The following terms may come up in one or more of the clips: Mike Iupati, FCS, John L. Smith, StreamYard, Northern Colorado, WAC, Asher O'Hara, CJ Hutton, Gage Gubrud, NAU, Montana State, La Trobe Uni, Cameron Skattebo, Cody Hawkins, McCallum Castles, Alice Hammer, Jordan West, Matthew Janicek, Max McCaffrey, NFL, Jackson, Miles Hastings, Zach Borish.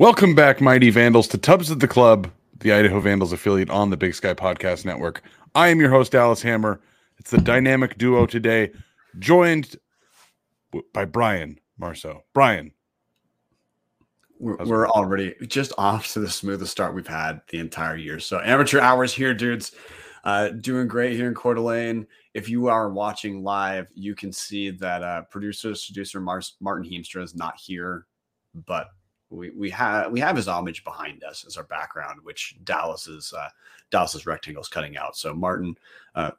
Welcome back, Mighty Vandals, to Tubs at the Club, the Idaho Vandals affiliate on the Big Sky Podcast Network. I am your host, Alice Hammer. It's the dynamic duo today, joined by Brian Marceau. Brian. We're already just off to the smoothest start we've had the entire year. So amateur hours here, dudes. Doing great here in Coeur d'Alene. If you are watching live, you can see that producer Martin Heemstra is not here, but we have his homage behind us as our background, which Dallas's rectangle is cutting out. So Martin,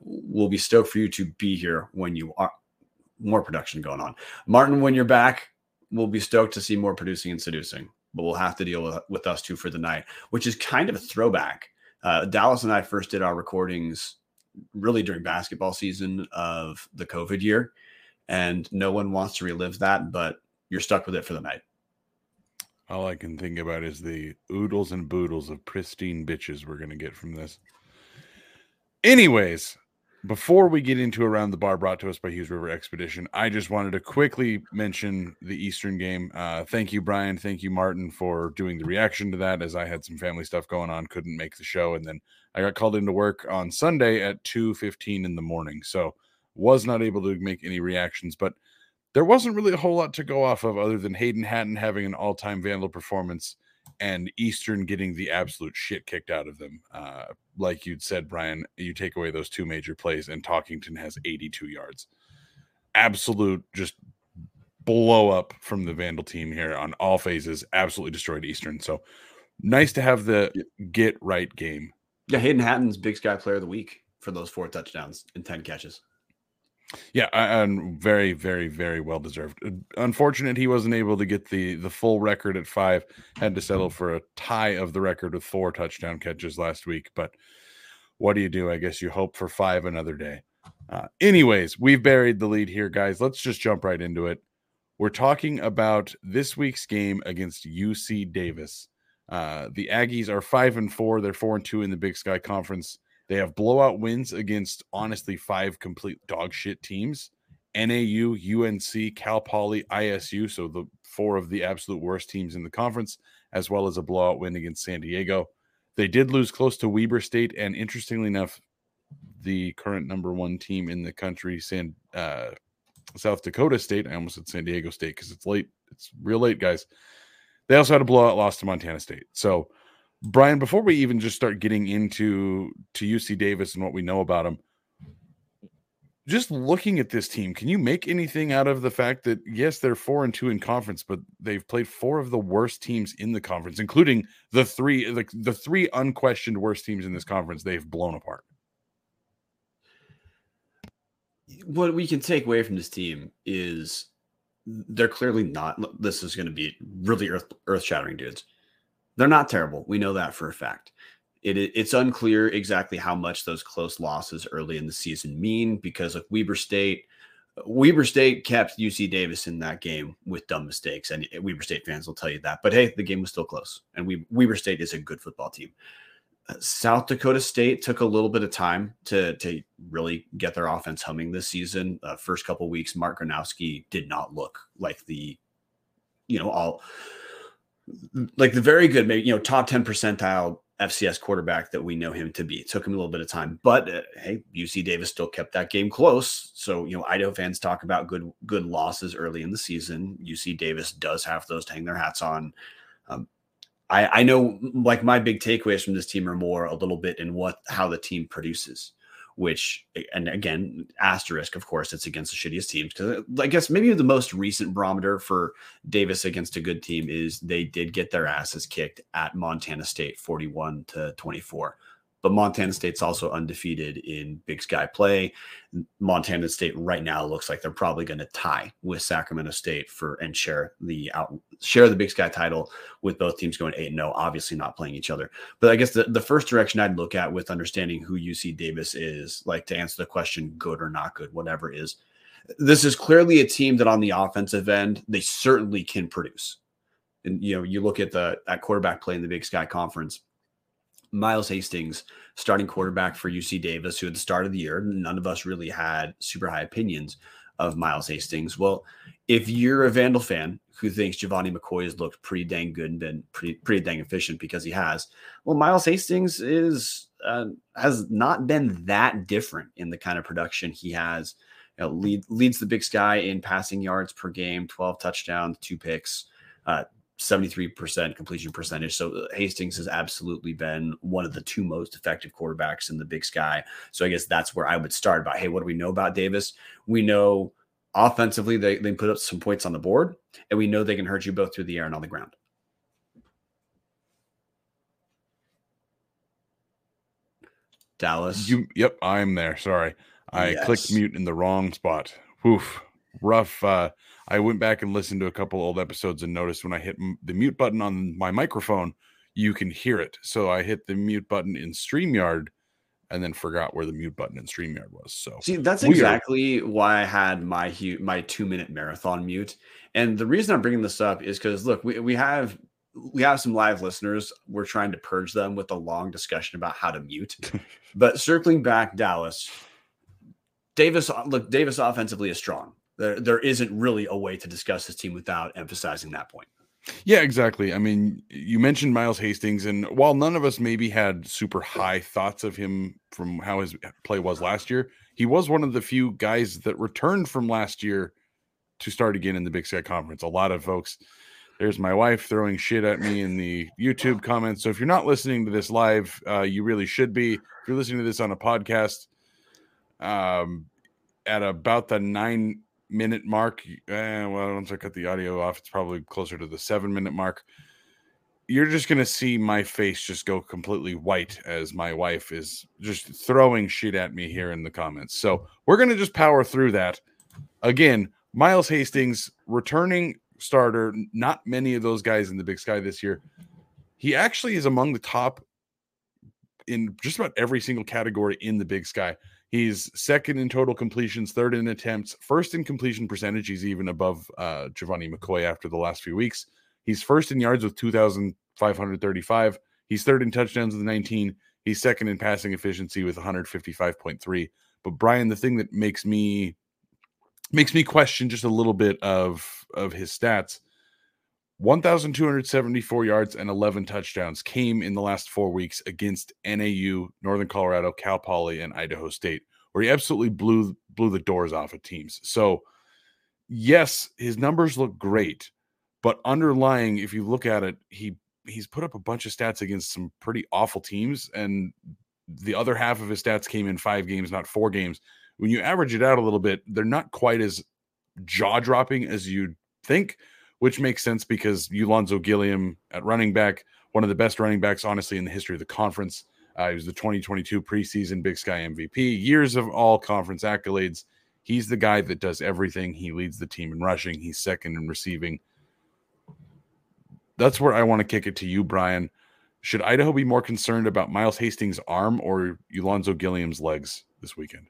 we'll be stoked for you to be here when you are more production going on. Martin, when you're back, we'll be stoked to see more producing and seducing, but we'll have to deal with us two for the night, which is kind of a throwback. Dallas and I first did our recordings really during basketball season of the COVID year, and no one wants to relive that, but you're stuck with it for the night. All I can think about is the oodles and boodles of pristine bitches we're going to get from this. Anyways, before we get into Around the Bar, brought to us by Hughes River Expedition, I just wanted to quickly mention the Eastern game. Thank you, Brian. Thank you, Martin, for doing the reaction to that, as I had some family stuff going on, couldn't make the show. And then I got called into work on Sunday at 2:15 in the morning. So was not able to make any reactions, but there wasn't really a whole lot to go off of other than Hayden Hatton having an all-time Vandal performance and Eastern getting the absolute shit kicked out of them. Like you'd said, Brian, you take away those two major plays and Talkington has 82 yards. Absolute just blow up from the Vandal team here on all phases. Absolutely destroyed Eastern. So nice to have the get right game. Yeah, Hayden Hatton's Big Sky Player of the Week for those 4 touchdowns and 10 catches. Yeah, and very, very, very well deserved. Unfortunate he wasn't able to get the full record at 5. Had to settle for a tie of the record with 4 touchdown catches last week. But what do? I guess you hope for 5 another day. Anyways, we've buried the lead here, guys. Let's just jump right into it. We're talking about this week's game against UC Davis. The Aggies are 5-4. They're 4-2 in the Big Sky Conference. They have blowout wins against, honestly, 5 complete dog shit teams. NAU, UNC, Cal Poly, ISU, so the 4 of the absolute worst teams in the conference, as well as a blowout win against San Diego. They did lose close to Weber State, and interestingly enough, the current #1 team in the country, South Dakota State. I almost said San Diego State because it's late. It's real late, guys. They also had a blowout loss to Montana State. So, Brian, before we even just start getting into UC Davis and what we know about him, just looking at this team, can you make anything out of the fact that, yes, they're 4-2 in conference, but they've played 4 of the worst teams in the conference, including the three unquestioned worst teams in this conference they've blown apart? What we can take away from this team is they're clearly not – this is going to be really earth-shattering, dudes. They're not terrible. We know that for a fact. It's unclear exactly how much those close losses early in the season mean because of Weber State kept UC Davis in that game with dumb mistakes, and Weber State fans will tell you that. But, hey, the game was still close, and Weber State is a good football team. South Dakota State took a little bit of time to really get their offense humming this season. First couple weeks, Mark Gronowski did not look like the very good, maybe, top 10 percentile FCS quarterback that we know him to be. It took him a little bit of time, but hey, UC Davis still kept that game close. So, Idaho fans talk about good losses early in the season. UC Davis does have those to hang their hats on. I know, like, my big takeaways from this team are more a little bit in how the team produces, which, and again, asterisk, of course, it's against the shittiest teams. Because I guess maybe the most recent barometer for Davis against a good team is they did get their asses kicked at Montana State 41-24. But Montana State's also undefeated in Big Sky play. Montana State right now looks like they're probably going to tie with Sacramento State and share the Big Sky title with both teams going 8-0, obviously not playing each other. But I guess the first direction I'd look at with understanding who UC Davis is, like, to answer the question, good or not good, whatever, is this is clearly a team that on the offensive end, they certainly can produce. And, you look at at quarterback play in the Big Sky Conference, Miles Hastings, starting quarterback for UC Davis, who at the start of the year, none of us really had super high opinions of Miles Hastings. Well, if you're a Vandal fan who thinks Giovanni McCoy has looked pretty dang good and been pretty dang efficient, because he has. Well, Miles Hastings is has not been that different in the kind of production he has. You know, leads the Big Sky in passing yards per game, 12 touchdowns, 2 picks, 73% completion percentage. So Hastings has absolutely been one of the 2 most effective quarterbacks in the Big Sky. So I guess that's where I would start about, hey, what do we know about Davis? We know offensively they put up some points on the board, and we know they can hurt you both through the air and on the ground. Dallas. Yep, I'm there. Sorry. I clicked mute in the wrong spot. Oof. Rough. I went back and listened to a couple old episodes and noticed when I hit the mute button on my microphone, you can hear it. So I hit the mute button in StreamYard and then forgot where the mute button in StreamYard was. So see, that's exactly why I had my 2-minute marathon mute. And the reason I'm bringing this up is because, look, we have some live listeners. We're trying to purge them with a long discussion about how to mute. But circling back, Dallas, Davis offensively is strong. There isn't really a way to discuss this team without emphasizing that point. Yeah, exactly. I mean, you mentioned Miles Hastings, and while none of us maybe had super high thoughts of him from how his play was last year, he was one of the few guys that returned from last year to start again in the Big Sky Conference. A lot of folks, there's my wife throwing shit at me in the YouTube comments. So if you're not listening to this live, you really should be. If you're listening to this on a podcast, at about the 9-minute mark, well, once I cut the audio off, it's probably closer to the 7-minute mark. You're just going to see my face just go completely white as my wife is just throwing shit at me here in the comments. So we're going to just power through that. Again, Miles Hastings, returning starter, not many of those guys in the Big Sky this year. He actually is among the top in just about every single category in the Big Sky. He's second in total completions, third in attempts, first in completion percentage. He's even above Giovanni McCoy after the last few weeks. He's first in yards with 2,535. He's third in touchdowns with 19. He's second in passing efficiency with 155.3. But Brian, the thing that makes me question just a little bit of his stats: 1,274 yards and 11 touchdowns came in the last 4 weeks against NAU, Northern Colorado, Cal Poly, and Idaho State, where he absolutely blew the doors off of teams. So, yes, his numbers look great, but underlying, if you look at it, he's put up a bunch of stats against some pretty awful teams, and the other half of his stats came in 5 games, not 4 games. When you average it out a little bit, they're not quite as jaw-dropping as you'd think, which makes sense because Ulonzo Gilliam at running back, one of the best running backs, honestly, in the history of the conference. He was the 2022 preseason Big Sky MVP, years of all-conference accolades. He's the guy that does everything. He leads the team in rushing. He's second in receiving. That's where I want to kick it to you, Brian. Should Idaho be more concerned about Miles Hastings' arm or Ulonzo Gilliam's legs this weekend?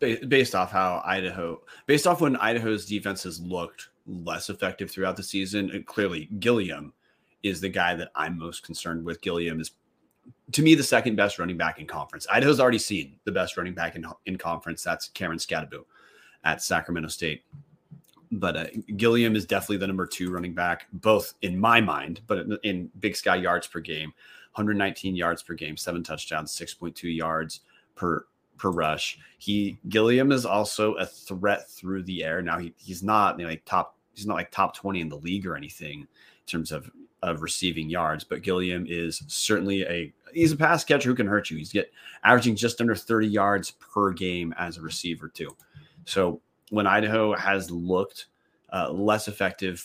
Based off when Idaho's defense has looked less effective throughout the season, and clearly Gilliam is the guy that I'm most concerned with. Gilliam is, to me, the second best running back in conference. Idaho's already seen the best running back in conference. That's Cameron Skattebo at Sacramento State. But Gilliam is definitely the number 2 running back, both in my mind, but in Big Sky yards per game, 119 yards per game, 7 touchdowns, 6.2 yards per rush. Gilliam is also a threat through the air. Now he's not like top 20 in the league or anything in terms of receiving yards, but Gilliam is certainly he's a pass catcher who can hurt you. He's averaging just under 30 yards per game as a receiver too. So when Idaho has looked less effective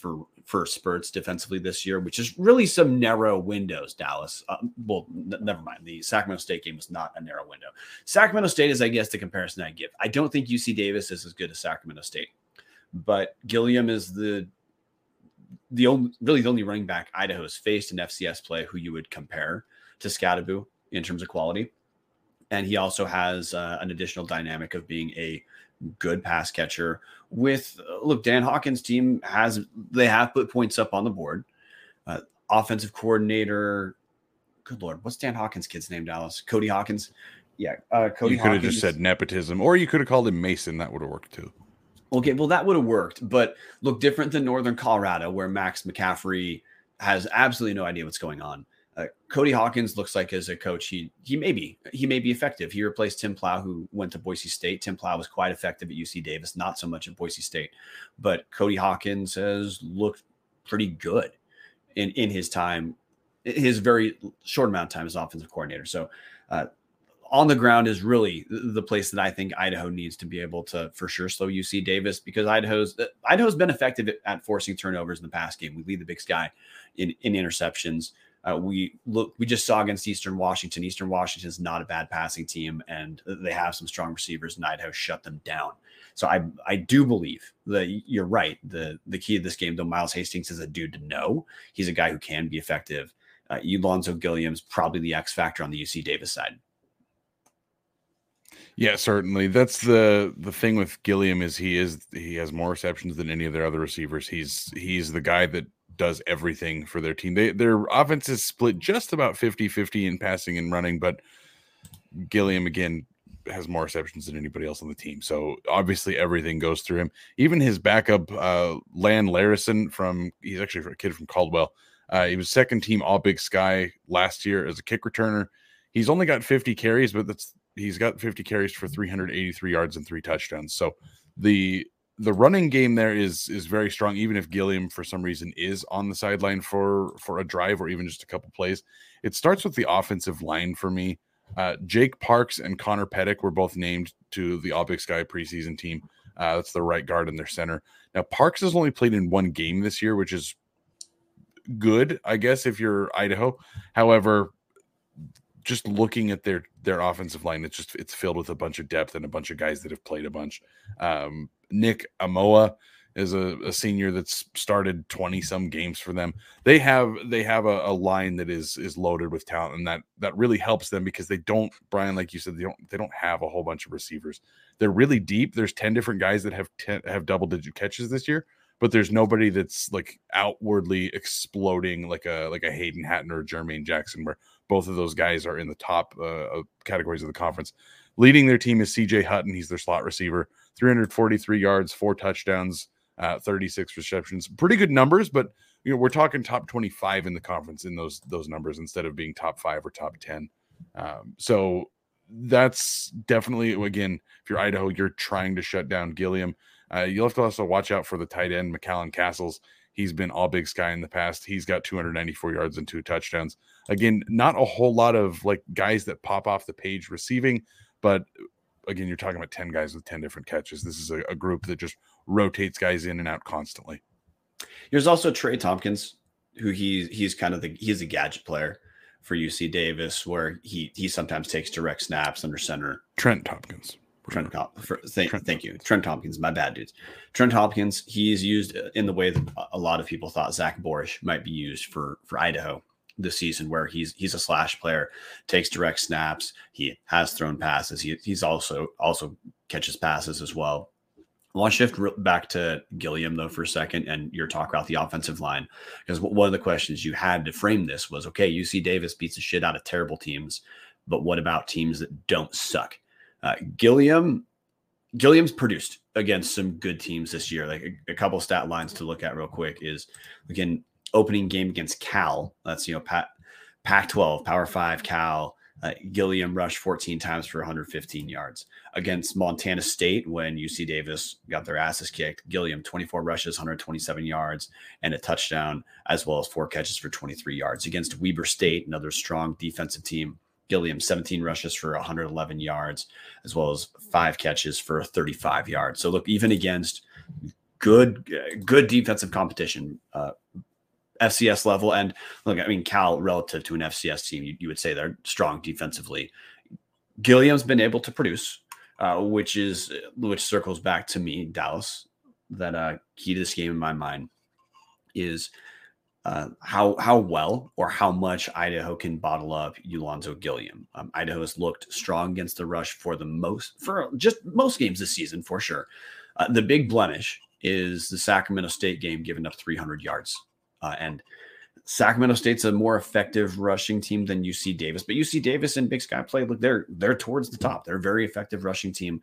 for spurts defensively this year, which is really some narrow windows, Dallas. Never mind. The Sacramento State game was not a narrow window. Sacramento State is, I guess, the comparison I give. I don't think UC Davis is as good as Sacramento State, but Gilliam is the only running back Idaho has faced in FCS play who you would compare to Skattebo in terms of quality, and he also has an additional dynamic of being a good pass catcher. With Dan Hawkins' team they have put points up on the board. Offensive coordinator, good lord, what's Dan Hawkins' kid's name, Dallas? Cody Hawkins. Yeah, Cody Hawkins. You could have just said nepotism, or you could have called him Mason. That would have worked too. Okay, well, that would have worked, but look different than Northern Colorado, where Max McCaffrey has absolutely no idea what's going on. Cody Hawkins looks like as a coach, he may be effective. He replaced Tim Plow, who went to Boise State. Tim Plow was quite effective at UC Davis, not so much at Boise State, but Cody Hawkins has looked pretty good in his time, his very short amount of time as offensive coordinator. So on the ground is really the place that I think Idaho needs to be able to for sure slow UC Davis, because Idaho's been effective at forcing turnovers in the past game. We lead the Big Sky in interceptions. We just saw against Eastern Washington. Eastern Washington is not a bad passing team, and they have some strong receivers, and Idaho shut them down. So I do believe that you're right. The key of this game, though, Miles Hastings is a dude to know. He's a guy who can be effective. Ulonzo Gilliam's probably the X factor on the UC Davis side. Yeah, certainly. That's the thing with Gilliam is he has more receptions than any of their other receivers. He's the guy that does everything for their team. Their offense is split just about 50-50 in passing and running, but Gilliam, again, has more receptions than anybody else on the team. So obviously everything goes through him. Even his backup, Lan Larison, he's actually a kid from Caldwell. He was second team All Big Sky last year as a kick returner. He's only got 50 carries, but he's got 50 carries for 383 yards and 3 touchdowns. So the running game there is very strong, even if Gilliam for some reason is on the sideline for a drive or even just a couple plays. It starts with the offensive line for me. Jake Parks and Connor Pettick were both named to the All Big Sky preseason team. That's their right guard and their center. Now, Parks has only played in one game this year, which is good, I guess, if you're Idaho. However, just looking at their offensive line, it's filled with a bunch of depth and a bunch of guys that have played a bunch. Nick Amoa is a senior that's started 20-some games for them. They have a line that is loaded with talent, and that really helps them because they don't, Brian, like you said, they don't have a whole bunch of receivers. They're really deep. There's 10 different guys that have double-digit catches this year, but there's nobody that's like outwardly exploding like a Hayden Hatton or Jermaine Jackson, where both of those guys are in the top categories of the conference. Leading their team is CJ Hutton. He's their slot receiver. 343 yards, 4 touchdowns, 36 receptions. Pretty good numbers, but we're talking top 25 in the conference in those numbers instead of being top 5 or top 10. So that's definitely, again, if you're Idaho, you're trying to shut down Gilliam. You'll have to also watch out for the tight end, McCallum Castles. He's been All Big Sky in the past. He's got 294 yards and 2 touchdowns. Again, not a whole lot of like guys that pop off the page receiving, but again, you're talking about 10 guys with 10 different catches. This is a group that just rotates guys in and out constantly. There's also Trey Tompkins, who he's a gadget player for UC Davis, where he sometimes takes direct snaps under center. Trent Tompkins. Trent Tompkins. My bad, dudes. Trent Tompkins. He's used in the way that a lot of people thought Zach Borish might be used for Idaho this season, where he's a slash player, takes direct snaps. He has thrown passes. He's also catches passes as well. I want to shift back to Gilliam though for a second and your talk about the offensive line, because one of the questions you had to frame this was, okay, UC Davis beats the shit out of terrible teams, but what about teams that don't suck? Gilliam's produced against some good teams this year. Like a couple stat lines to look at real quick is, again, opening game against Cal. That's, Pac-12, Power 5 Cal. Gilliam rushed 14 times for 115 yards. Against Montana State, when UC Davis got their asses kicked, Gilliam, 24 rushes, 127 yards, and a touchdown, as well as 4 catches for 23 yards. Against Weber State, another strong defensive team, Gilliam, 17 rushes for 111 yards, as well as 5 catches for 35 yards. So look, even against good defensive competition, FCS level, and look, I mean, Cal, relative to an FCS team, you would say they're strong defensively. Gilliam's been able to produce, which circles back to me, Dallas, that key to this game in my mind is how well or how much Idaho can bottle up Ulonzo Gilliam. Idaho has looked strong against the rush for most games this season, for sure. The big blemish is the Sacramento State game, giving up 300 yards. And Sacramento State's a more effective rushing team than UC Davis, but UC Davis and Big Sky play, look, they're towards the top. They're a very effective rushing team.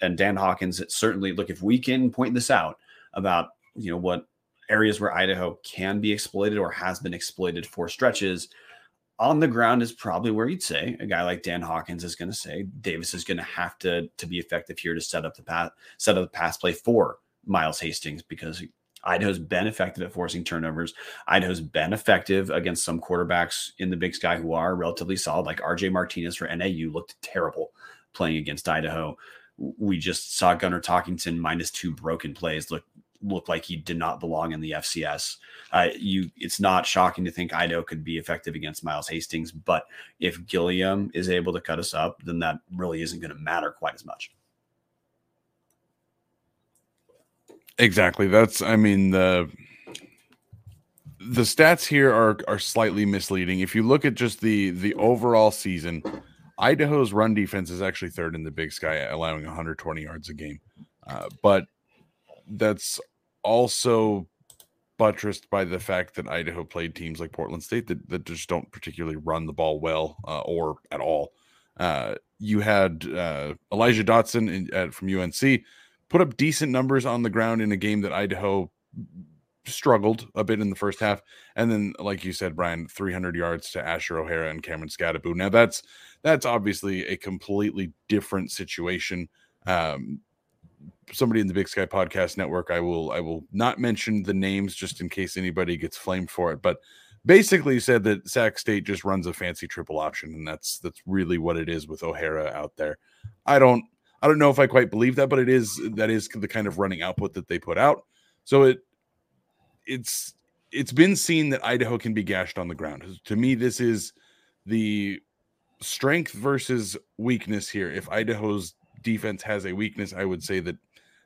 And Dan Hawkins, it certainly, look, if we can point this out about, you know, what areas where Idaho can be exploited or has been exploited for stretches, on the ground is probably where you'd say a guy like Dan Hawkins is going to say Davis is going to have to be effective here to set up the pass play for Miles Hastings, because Idaho's been effective at forcing turnovers. Idaho's been effective against some quarterbacks in the Big Sky who are relatively solid, like RJ Martinez for NAU looked terrible playing against Idaho. We just saw Gunnar Talkington -2 broken plays look like he did not belong in the FCS. It's not shocking to think Idaho could be effective against Miles Hastings, but if Gilliam is able to cut us up, then that really isn't going to matter quite as much. Exactly. The stats here are slightly misleading. If you look at just the overall season, Idaho's run defense is actually third in the Big Sky, allowing 120 yards a game. But that's also buttressed by the fact that Idaho played teams like Portland State that just don't particularly run the ball well or at all. You had Elijah Dotson from UNC put up decent numbers on the ground in a game that Idaho struggled a bit in the first half. And then, like you said, Brian, 300 yards to Asher O'Hara and Cameron Skattebo. Now that's obviously a completely different situation. Somebody in the Big Sky Podcast Network, I will not mention the names just in case anybody gets flamed for it, but basically said that Sac State just runs a fancy triple option. And that's really what it is with O'Hara out there. I don't know if I quite believe that, but that is the kind of running output that they put out. So it's been seen that Idaho can be gashed on the ground. To me, this is the strength versus weakness here. If Idaho's defense has a weakness, I would say that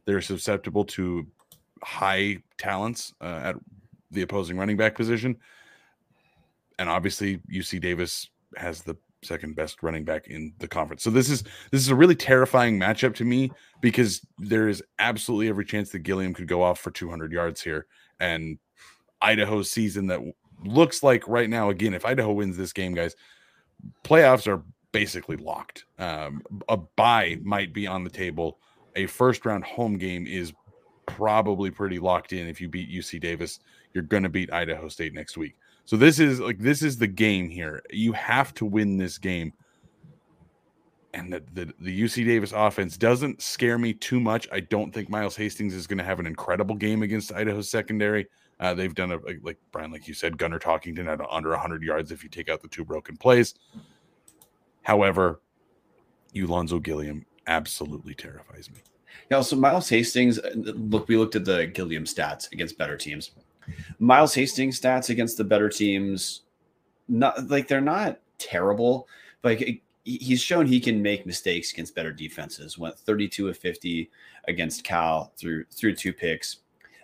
they're susceptible to high talents at the opposing running back position. And obviously UC Davis has the second best running back in the conference. So this is a really terrifying matchup to me, because there is absolutely every chance that Gilliam could go off for 200 yards here. And Idaho's season that looks like right now, again, if Idaho wins this game, guys, playoffs are basically locked. A bye might be on the table. A first round home game is probably pretty locked in. If you beat UC Davis, you're going to beat Idaho State next week. So this is the game here. You have to win this game. And the UC Davis offense doesn't scare me too much. I don't think Miles Hastings is going to have an incredible game against Idaho's secondary. They've done, like Brian, like you said, Gunnar Talkington at under 100 yards if you take out the 2 broken plays. However, Ulonzo Gilliam absolutely terrifies me. Yeah, so Miles Hastings, look, we looked at the Gilliam stats against better teams. Miles Hastings stats against the better teams, they're not terrible. He's shown he can make mistakes against better defenses. Went 32 of 50 against Cal through 2 picks.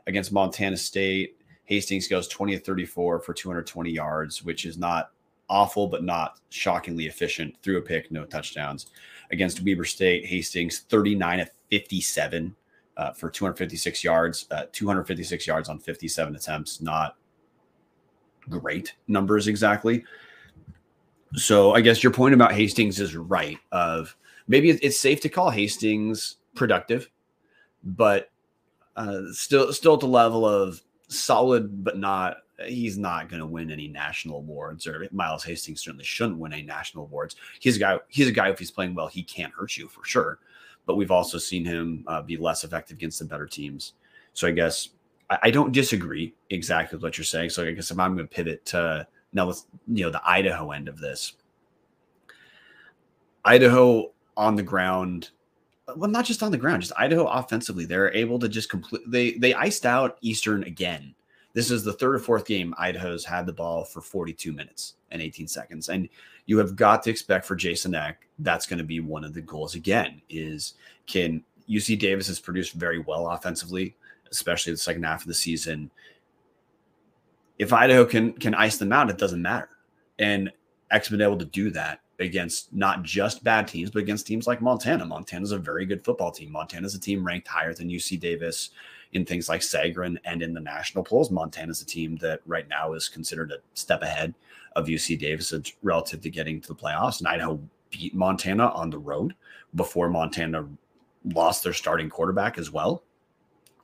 Against Montana State, Hastings goes 20 of 34 for 220 yards, which is not awful, but not shockingly efficient. Threw a pick, no touchdowns. Against Weber State, Hastings 39 of 57. For 256 yards, 256 yards on 57 attempts. Not great numbers exactly. So I guess your point about Hastings is right. Of maybe it's safe to call Hastings productive, but still at the level of solid, but not. He's not going to win any national awards, or Miles Hastings certainly shouldn't win any national awards. He's a guy. If he's playing well, he can't hurt you for sure. But we've also seen him be less effective against the better teams. So I guess I don't disagree exactly with what you're saying. So I guess if I'm going to pivot to now with the Idaho end of this, Idaho on the ground, well, not just on the ground, just Idaho offensively, they're able to just they iced out Eastern again. This is the third or fourth game Idaho's had the ball for 42 minutes and 18 seconds. And you have got to expect for Jason Eck, that's going to be one of the goals again, is can UC Davis has produced very well offensively, especially the second half of the season. If Idaho can ice them out, it doesn't matter. And Eck's been able to do that against not just bad teams, but against teams like Montana. Montana's a very good football team. Montana's a team ranked higher than UC Davis in things like Sagarin and in the national polls. Montana's a team that right now is considered a step ahead of UC Davis relative to getting to the playoffs. And Idaho beat Montana on the road before Montana lost their starting quarterback as well.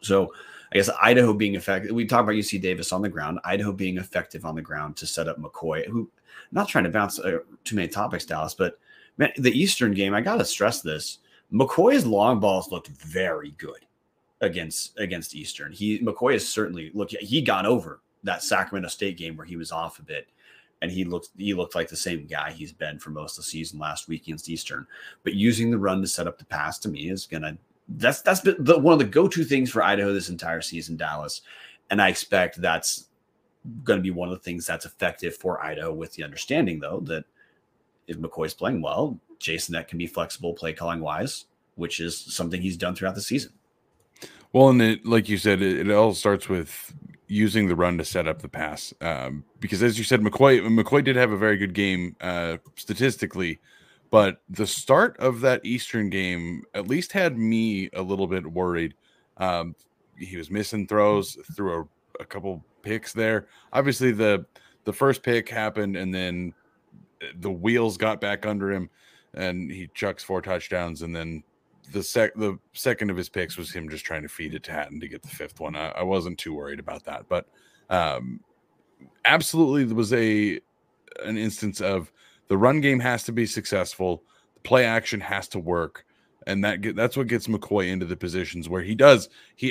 So I guess Idaho being effective, we talk about UC Davis on the ground, Idaho being effective on the ground to set up McCoy, who, not trying to bounce too many topics, Dallas, but man, the Eastern game, I got to stress this. McCoy's long balls looked very good against Eastern. McCoy is certainly he got over that Sacramento State game where he was off a bit, and he looked like the same guy he's been for most of the season last week against Eastern. But using the run to set up the pass, to me, is that's been one of the go-to things for Idaho this entire season, Dallas. And I expect that's going to be one of the things that's effective for Idaho, with the understanding, though, that if McCoy's playing well, Jason Eck can be flexible play calling wise, which is something he's done throughout the season. Well, and like you said, it all starts with using the run to set up the pass. Because as you said, McCoy did have a very good game statistically, but the start of that Eastern game at least had me a little bit worried. He was missing throws, threw a couple picks there. Obviously the first pick happened, and then the wheels got back under him and he chucks 4 touchdowns. And then the second of his picks was him just trying to feed it to Hatton to get the 5th one. I wasn't too worried about that, but absolutely there was an instance of the run game has to be successful. The play action has to work. And that's what gets McCoy into the positions where he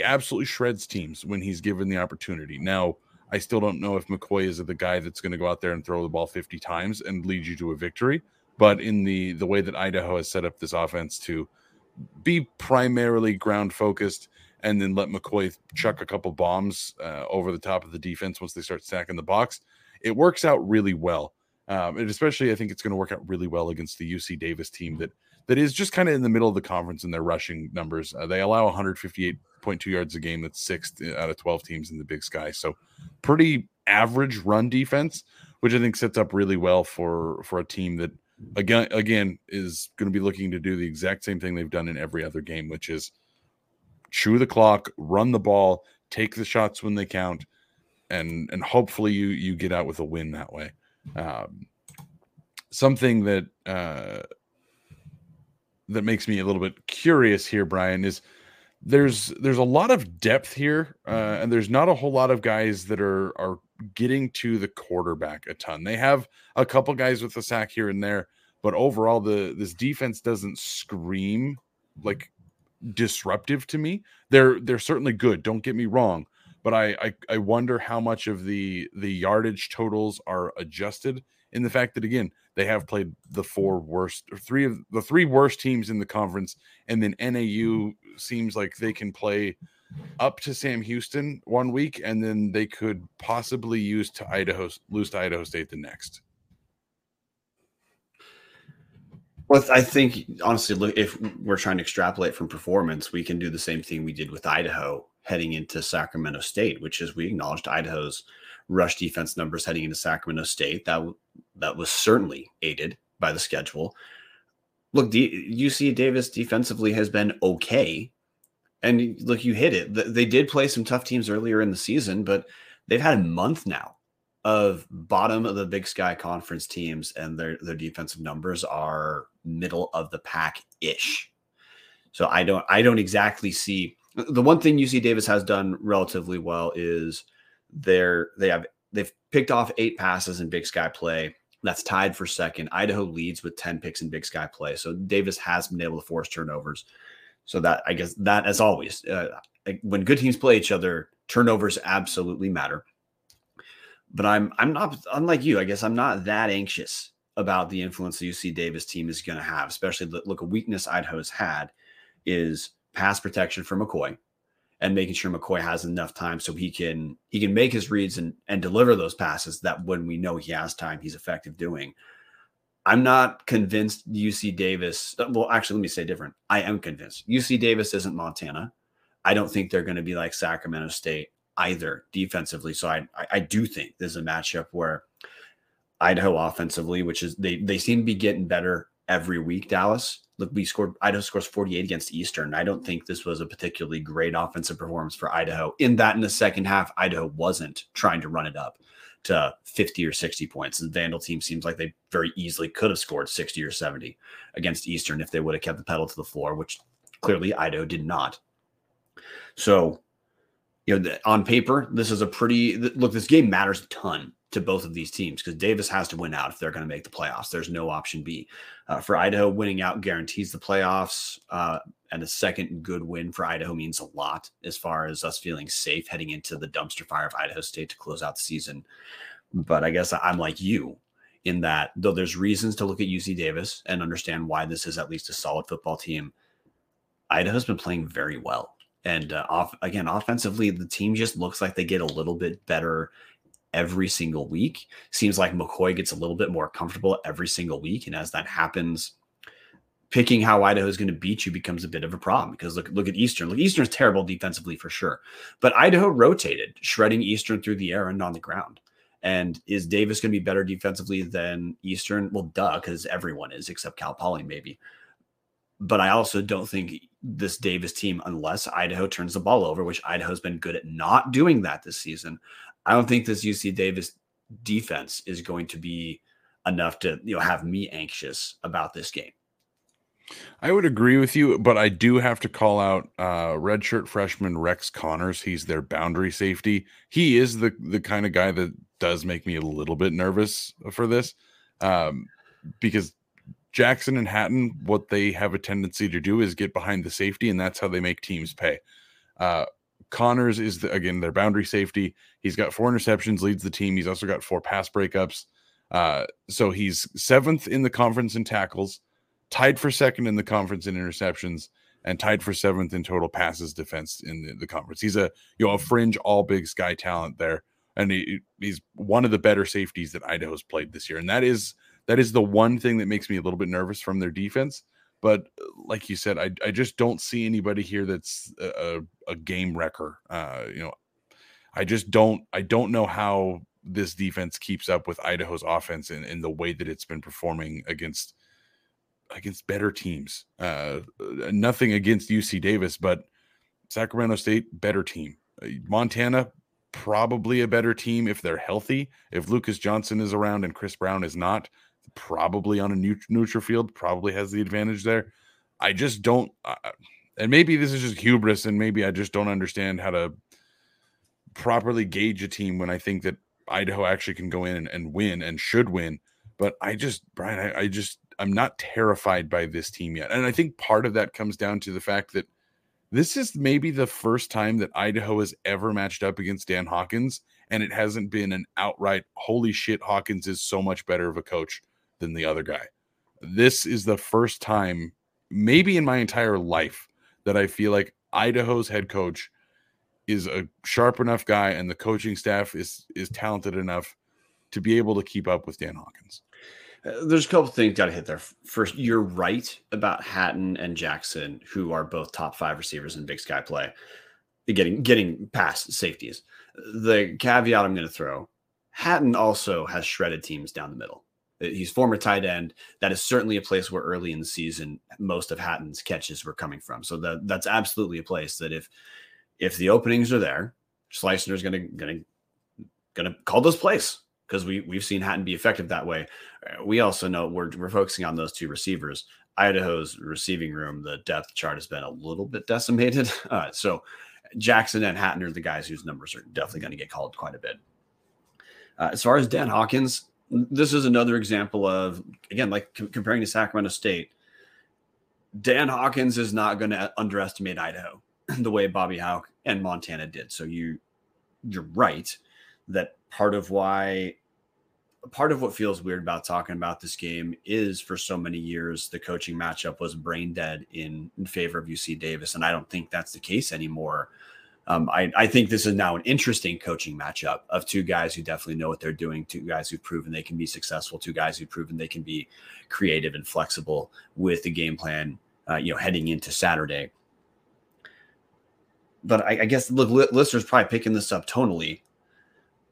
absolutely shreds teams when he's given the opportunity. Now, I still don't know if McCoy is the guy that's going to go out there and throw the ball 50 times and lead you to a victory. But in the way that Idaho has set up this offense to be primarily ground focused and then let McCoy chuck a couple bombs over the top of the defense once they start stacking the box, it works out really well. And especially I think it's going to work out really well against the UC Davis team that is just kind of in the middle of the conference in their rushing numbers. They allow 158.2 yards a game. That's 6th out of 12 teams in the Big Sky. So pretty average run defense, which I think sets up really well for a team that again is going to be looking to do the exact same thing they've done in every other game, which is chew the clock, run the ball, take the shots when they count, and hopefully you get out with a win that way. Something that makes me a little bit curious here, Brian, is there's a lot of depth here, and there's not a whole lot of guys that are getting to the quarterback a ton. They have a couple guys with a sack here and there, but overall this defense doesn't scream like disruptive to me. They're certainly good, don't get me wrong, but I wonder how much of the yardage totals are adjusted in the fact that, again, they have played three worst teams in the conference, and then NAU seems like they can play up to Sam Houston one week, and then they could possibly lose to Idaho State the next. Well, I think, honestly, look, if we're trying to extrapolate from performance, we can do the same thing we did with Idaho heading into Sacramento State, which is we acknowledged Idaho's rush defense numbers heading into Sacramento State. That was certainly aided by the schedule. Look, UC Davis defensively has been okay. And look, you hit it. They did play some tough teams earlier in the season, but they've had a month now of bottom of the Big Sky Conference teams, and their defensive numbers are middle of the pack-ish. So I don't exactly see. The one thing UC Davis has done relatively well is they've picked off 8 passes in Big Sky play. That's tied for second. Idaho leads with 10 picks in Big Sky play. So Davis has been able to force turnovers. So that, I guess, that as always, when good teams play each other, turnovers absolutely matter. But I'm not, unlike you, I guess I'm not that anxious about the influence the UC Davis team is going to have, especially a weakness Idaho's had is pass protection for McCoy, and making sure McCoy has enough time so he can make his reads and deliver those passes that when we know he has time, he's effective doing. I'm not convinced UC Davis – well, actually, let me say different. I am convinced. UC Davis isn't Montana. I don't think they're going to be like Sacramento State either defensively. So I do think there's a matchup where Idaho offensively, which is they seem to be getting better every week, Dallas. Look, Idaho scores 48 against Eastern. I don't think this was a particularly great offensive performance for Idaho, in the second half, Idaho wasn't trying to run it up to 50 or 60 points. The Vandal team seems like they very easily could have scored 60 or 70 against Eastern if they would have kept the pedal to the floor, which clearly Idaho did not. So, you know, on paper, this is a pretty, look, this game matters a ton to both of these teams because Davis has to win out if they're going to make the playoffs. There's no option B. For Idaho, winning out guarantees the playoffs, and a second good win for Idaho means a lot as far as us feeling safe heading into the dumpster fire of Idaho State to close out the season. But I guess I'm like you in that, though there's reasons to look at UC Davis and understand why this is at least a solid football team, Idaho's been playing very well. And offensively, the team just looks like they get a little bit better every single week. Seems like McCoy gets a little bit more comfortable every single week. And as that happens, picking how Idaho is going to beat you becomes a bit of a problem because look at Eastern. Look, Eastern's terrible defensively for sure. But Idaho rotated, shredding Eastern through the air and on the ground. And is Davis going to be better defensively than Eastern? Well, duh, because everyone is except Cal Poly maybe. But I also don't think this Davis team, unless Idaho turns the ball over, which Idaho's been good at not doing that this season, I don't think this UC Davis defense is going to be enough to, you know, have me anxious about this game. I would agree with you, but I do have to call out redshirt freshman Rex Connors. He's their boundary safety. He is the kind of guy that does make me a little bit nervous for this because Jackson and Hatton, what they have a tendency to do is get behind the safety, and that's how they make teams pay. Connors is, their boundary safety. He's got 4 interceptions, leads the team. He's also got 4 pass breakups. So he's 7th in the conference in tackles, tied for 2nd in the conference in interceptions, and tied for 7th in total passes defense in the conference. He's a fringe all Big Sky talent there, and he's one of the better safeties that Idaho's played this year, and that is the one thing that makes me a little bit nervous from their defense. But like you said, I just don't see anybody here that's a game wrecker. I don't know how this defense keeps up with Idaho's offense and the way that it's been performing against better teams. Nothing against UC Davis, but Sacramento State, better team. Montana, probably a better team if they're healthy. If Lucas Johnson is around and Chris Brown is not, probably on a neutral field, probably has the advantage there. I just don't, and maybe this is just hubris, and maybe I just don't understand how to properly gauge a team when I think that Idaho actually can go in and win and should win. But I'm not terrified by this team yet. And I think part of that comes down to the fact that this is maybe the first time that Idaho has ever matched up against Dan Hawkins, and it hasn't been an outright, holy shit, Hawkins is so much better of a coach than the other guy. This is the first time, maybe in my entire life, that I feel like Idaho's head coach is a sharp enough guy and the coaching staff is talented enough to be able to keep up with Dan Hawkins. There's a couple things got to hit there. First, you're right about Hatton and Jackson, who are both top 5 receivers in Big Sky play, getting past safeties. The caveat I'm going to throw, Hatton also has shredded teams down the middle. He's former tight end. That is certainly a place where early in the season, most of Hatton's catches were coming from. So that's absolutely a place that if the openings are there, Schleissner's going to call those plays because we've seen Hatton be effective that way. We also know we're focusing on those 2 receivers. Idaho's receiving room, the depth chart has been a little bit decimated. So Jackson and Hatton are the guys whose numbers are definitely going to get called quite a bit. As far as Dan Hawkins, this is another example of, again, like comparing to Sacramento State, Dan Hawkins is not going to underestimate Idaho the way Bobby Houck and Montana did. So you're right that part of what feels weird about talking about this game is for so many years, the coaching matchup was brain dead in favor of UC Davis. And I don't think that's the case anymore. I think this is now an interesting coaching matchup of 2 guys who definitely know what they're doing, 2 guys who've proven they can be successful, 2 guys who've proven they can be creative and flexible with the game plan, heading into Saturday. But I guess listeners probably picking this up tonally.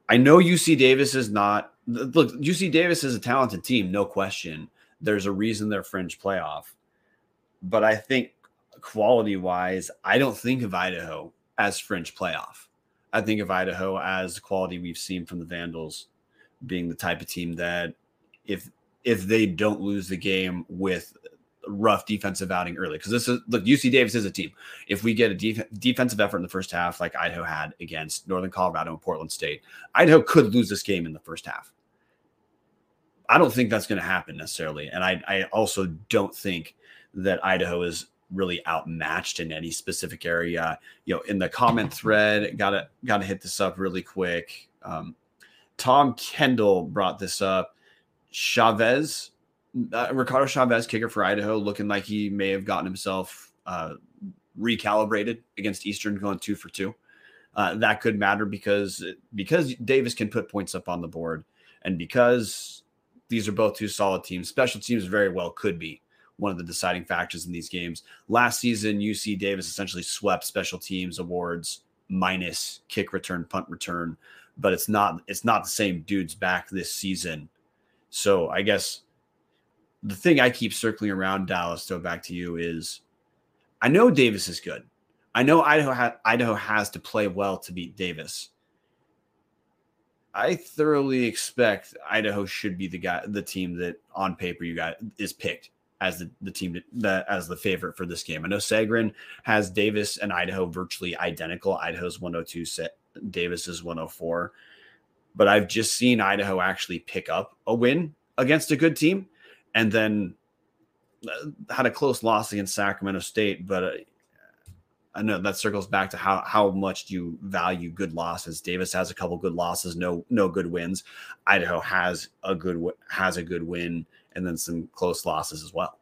I know UC Davis is not – look, UC Davis is a talented team, no question. There's a reason they're fringe playoff. But I think quality-wise, I don't think of Idaho as fringe playoff. I think of Idaho as the quality we've seen from the Vandals, being the type of team that if they don't lose the game with rough defensive outing early, because this is, look, UC Davis is a team. If we get a defensive effort in the first half, like Idaho had against Northern Colorado and Portland State, Idaho could lose this game in the first half. I don't think that's going to happen necessarily. And I also don't think that Idaho is really outmatched in any specific area. You know, in the comment thread, gotta hit this up really quick. Tom Kendall brought this up. Chavez, Ricardo Chavez, kicker for Idaho, looking like he may have gotten himself recalibrated against Eastern, going 2 for 2. That could matter because Davis can put points up on the board, and because these are both two solid teams, special teams very well could be one of the deciding factors in these games. Last season, UC Davis essentially swept special teams awards minus kick return, punt return, but it's not the same dudes back this season. So I guess the thing I keep circling around, Dallas, to go back to you, is I know Davis is good. I know Idaho has to play well to beat Davis. I thoroughly expect Idaho should be the team that on paper you got is picked as the team as the favorite for this game. I know Sagarin has Davis and Idaho virtually identical. Idaho's 102, Davis is 104. But I've just seen Idaho actually pick up a win against a good team and then had a close loss against Sacramento State. But I know that circles back to how much do you value good losses. Davis has a couple good losses, no good wins. Idaho has a good win, and then some close losses as well.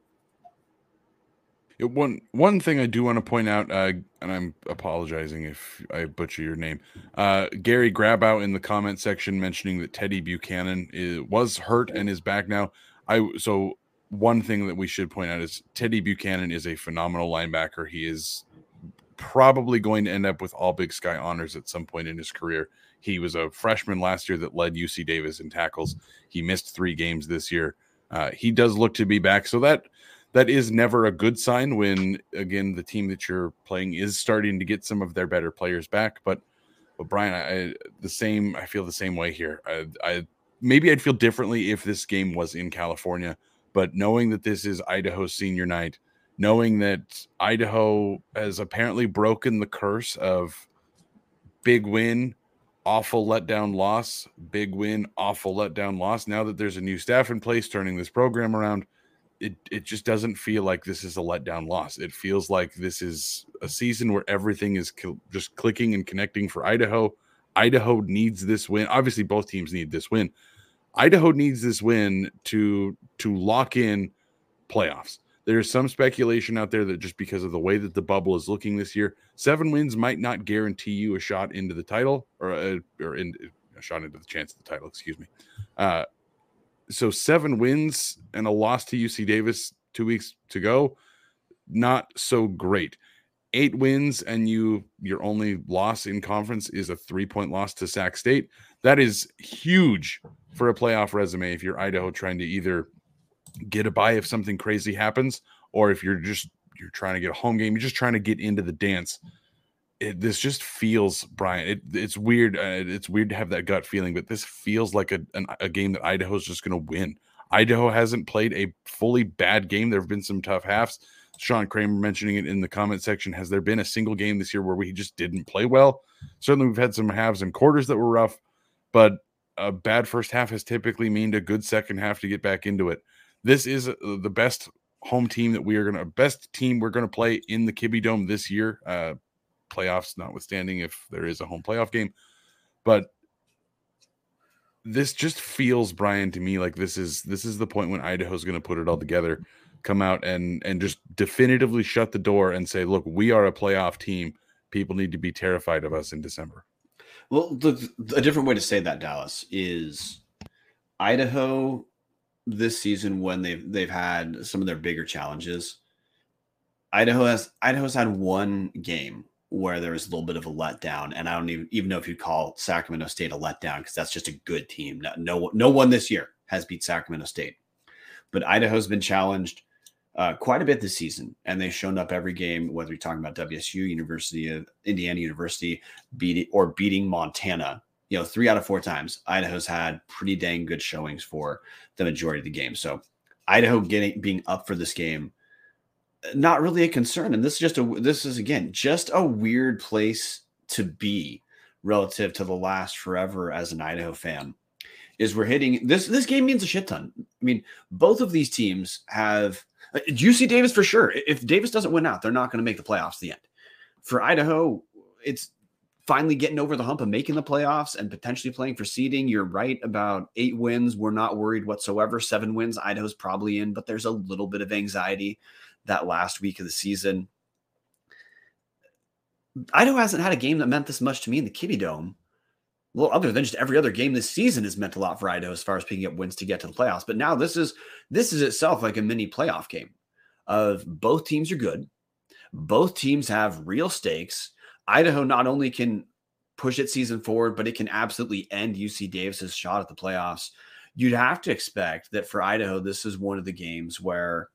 One thing I do want to point out, and I'm apologizing if I butcher your name, Gary Grabow in the comment section mentioning that Teddy Buchanan was hurt and is back now. So one thing that we should point out is Teddy Buchanan is a phenomenal linebacker. He is probably going to end up with all Big Sky honors at some point in his career. He was a freshman last year that led UC Davis in tackles. He missed 3 games this year. He does look to be back, so that is never a good sign when, again, the team that you're playing is starting to get some of their better players back. But Brian, I feel the same way here. Maybe I'd feel differently if this game was in California, but knowing that this is Idaho senior night, knowing that Idaho has apparently broken the curse of big win, awful letdown loss, big win, awful letdown loss. Now that there's a new staff in place turning this program around, it just doesn't feel like this is a letdown loss. It feels like this is a season where everything is just clicking and connecting for Idaho. Idaho needs this win. Obviously, both teams need this win. Idaho needs this win to lock in playoffs. There's some speculation out there that just because of the way that the bubble is looking this year, 7 wins might not guarantee you a shot into the title or a shot into the chance of the title, excuse me. So 7 wins and a loss to UC Davis 2 weeks to go, not so great. 8 wins and your only loss in conference is a 3-point loss to Sac State. That is huge for a playoff resume if you're Idaho trying to either get a bye if something crazy happens, or if you're trying to get a home game, you're just trying to get into the dance. This just feels, Brian, it's weird. It's weird to have that gut feeling, but this feels like a game that Idaho's just going to win. Idaho hasn't played a fully bad game. There have been some tough halves. Sean Kramer mentioning it in the comment section. Has there been a single game this year where we just didn't play well? Certainly we've had some halves and quarters that were rough, but a bad first half has typically meant a good second half to get back into it. This is the best home team that we're going to play in the Kibbe Dome this year. Playoffs notwithstanding, if there is a home playoff game, but this just feels, Brian, to me like this is the point when Idaho's going to put it all together, come out and just definitively shut the door and say, look, we are a playoff team. People need to be terrified of us in December. Well, a different way to say that, Dallas, is Idaho this season, when they've had some of their bigger challenges, Idaho's had one game where there was a little bit of a letdown, and I don't even know if you'd call Sacramento State a letdown because that's just a good team. No one this year has beat Sacramento State. But Idaho's been challenged quite a bit this season, and they've shown up every game, whether you're talking about WSU, University of Indiana University, beating Montana. You know, 3 out of 4 times, Idaho's had pretty dang good showings for the majority of the game. So Idaho being up for this game, not really a concern. And this is again just a weird place to be relative to the last forever as an Idaho fan. Is we're hitting this game means a shit ton. I mean, both of these teams have UC Davis for sure. If Davis doesn't win out, they're not going to make the playoffs at the end. For Idaho, it's finally getting over the hump of making the playoffs and potentially playing for seeding. You're right about 8 wins. We're not worried whatsoever. 7 wins, Idaho's probably in, but there's a little bit of anxiety that last week of the season. Idaho hasn't had a game that meant this much to me in the Kibbe Dome. Well, other than just every other game this season has meant a lot for Idaho as far as picking up wins to get to the playoffs. But now this is itself like a mini playoff game of both teams are good. Both teams have real stakes. Idaho not only can push its season forward, but it can absolutely end UC Davis's shot at the playoffs. You'd have to expect that for Idaho, this is one of the games where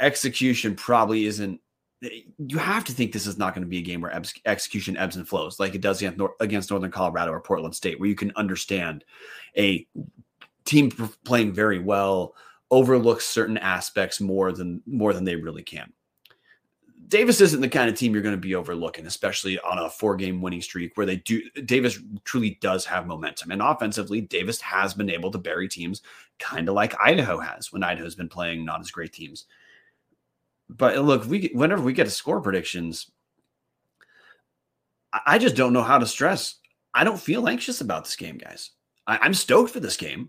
execution probably isn't. You have to think this is not going to be a game where execution ebbs and flows like it does against Northern Colorado or Portland State, where you can understand a team playing very well overlooks certain aspects more than they really can. Davis isn't the kind of team you're going to be overlooking, especially on a 4-game winning streak where Davis truly does have momentum. And offensively, Davis has been able to bury teams kind of like Idaho has when Idaho's been playing not as great teams. But look, whenever we get to score predictions, I just don't know how to stress. I don't feel anxious about this game, guys. I'm stoked for this game,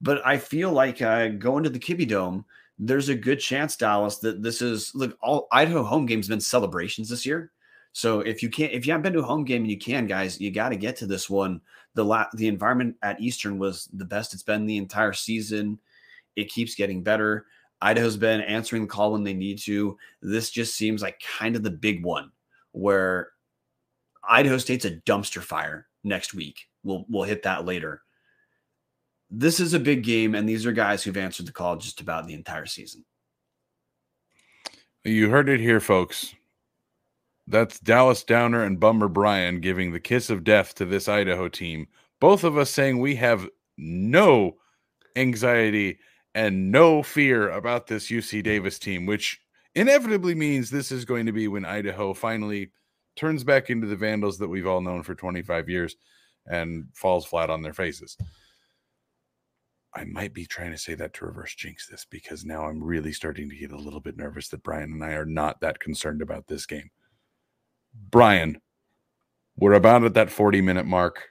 but I feel like going to the Kibbe Dome, there's a good chance, Dallas, that this is – look, all Idaho home games have been celebrations this year. So if you haven't been to a home game and you can, guys, you got to get to this one. The environment at Eastern was the best it's been the entire season. It keeps getting better. Idaho's been answering the call when they need to. This just seems like kind of the big one where Idaho State's a dumpster fire next week. We'll hit that later. This is a big game, and these are guys who've answered the call just about the entire season. You heard it here, folks. That's Dallas Downer and Bummer Brian giving the kiss of death to this Idaho team. Both of us saying we have no anxiety and no fear about this UC Davis team, which inevitably means this is going to be when Idaho finally turns back into the Vandals that we've all known for 25 years and falls flat on their faces. I might be trying to say that to reverse jinx this, because now I'm really starting to get a little bit nervous that Brian and I are not that concerned about this game. Brian, we're about at that 40-minute mark.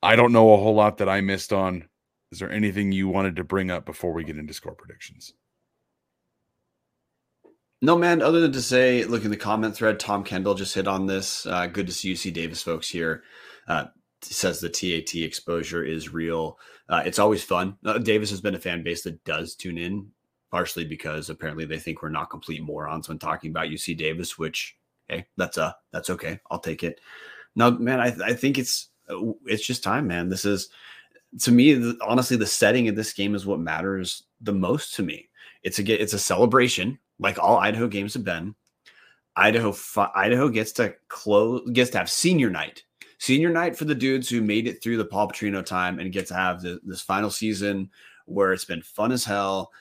I don't know a whole lot that I missed on. Is there anything you wanted to bring up before we get into score predictions? No, man, other than to say, look in the comment thread, Tom Kendall just hit on this. Good to see UC Davis folks here. Says the TAT exposure is real. It's always fun. Davis has been a fan base that does tune in, partially because apparently they think we're not complete morons when talking about UC Davis, which, hey, that's okay. I'll take it. Now, man, I think it's just time, man. This is, to me, honestly, the setting of this game is what matters the most to me. It's a celebration, like all Idaho games have been. Idaho gets to have senior night. Senior night for the dudes who made it through the Paul Petrino time and get to have this final season where it's been fun as hell.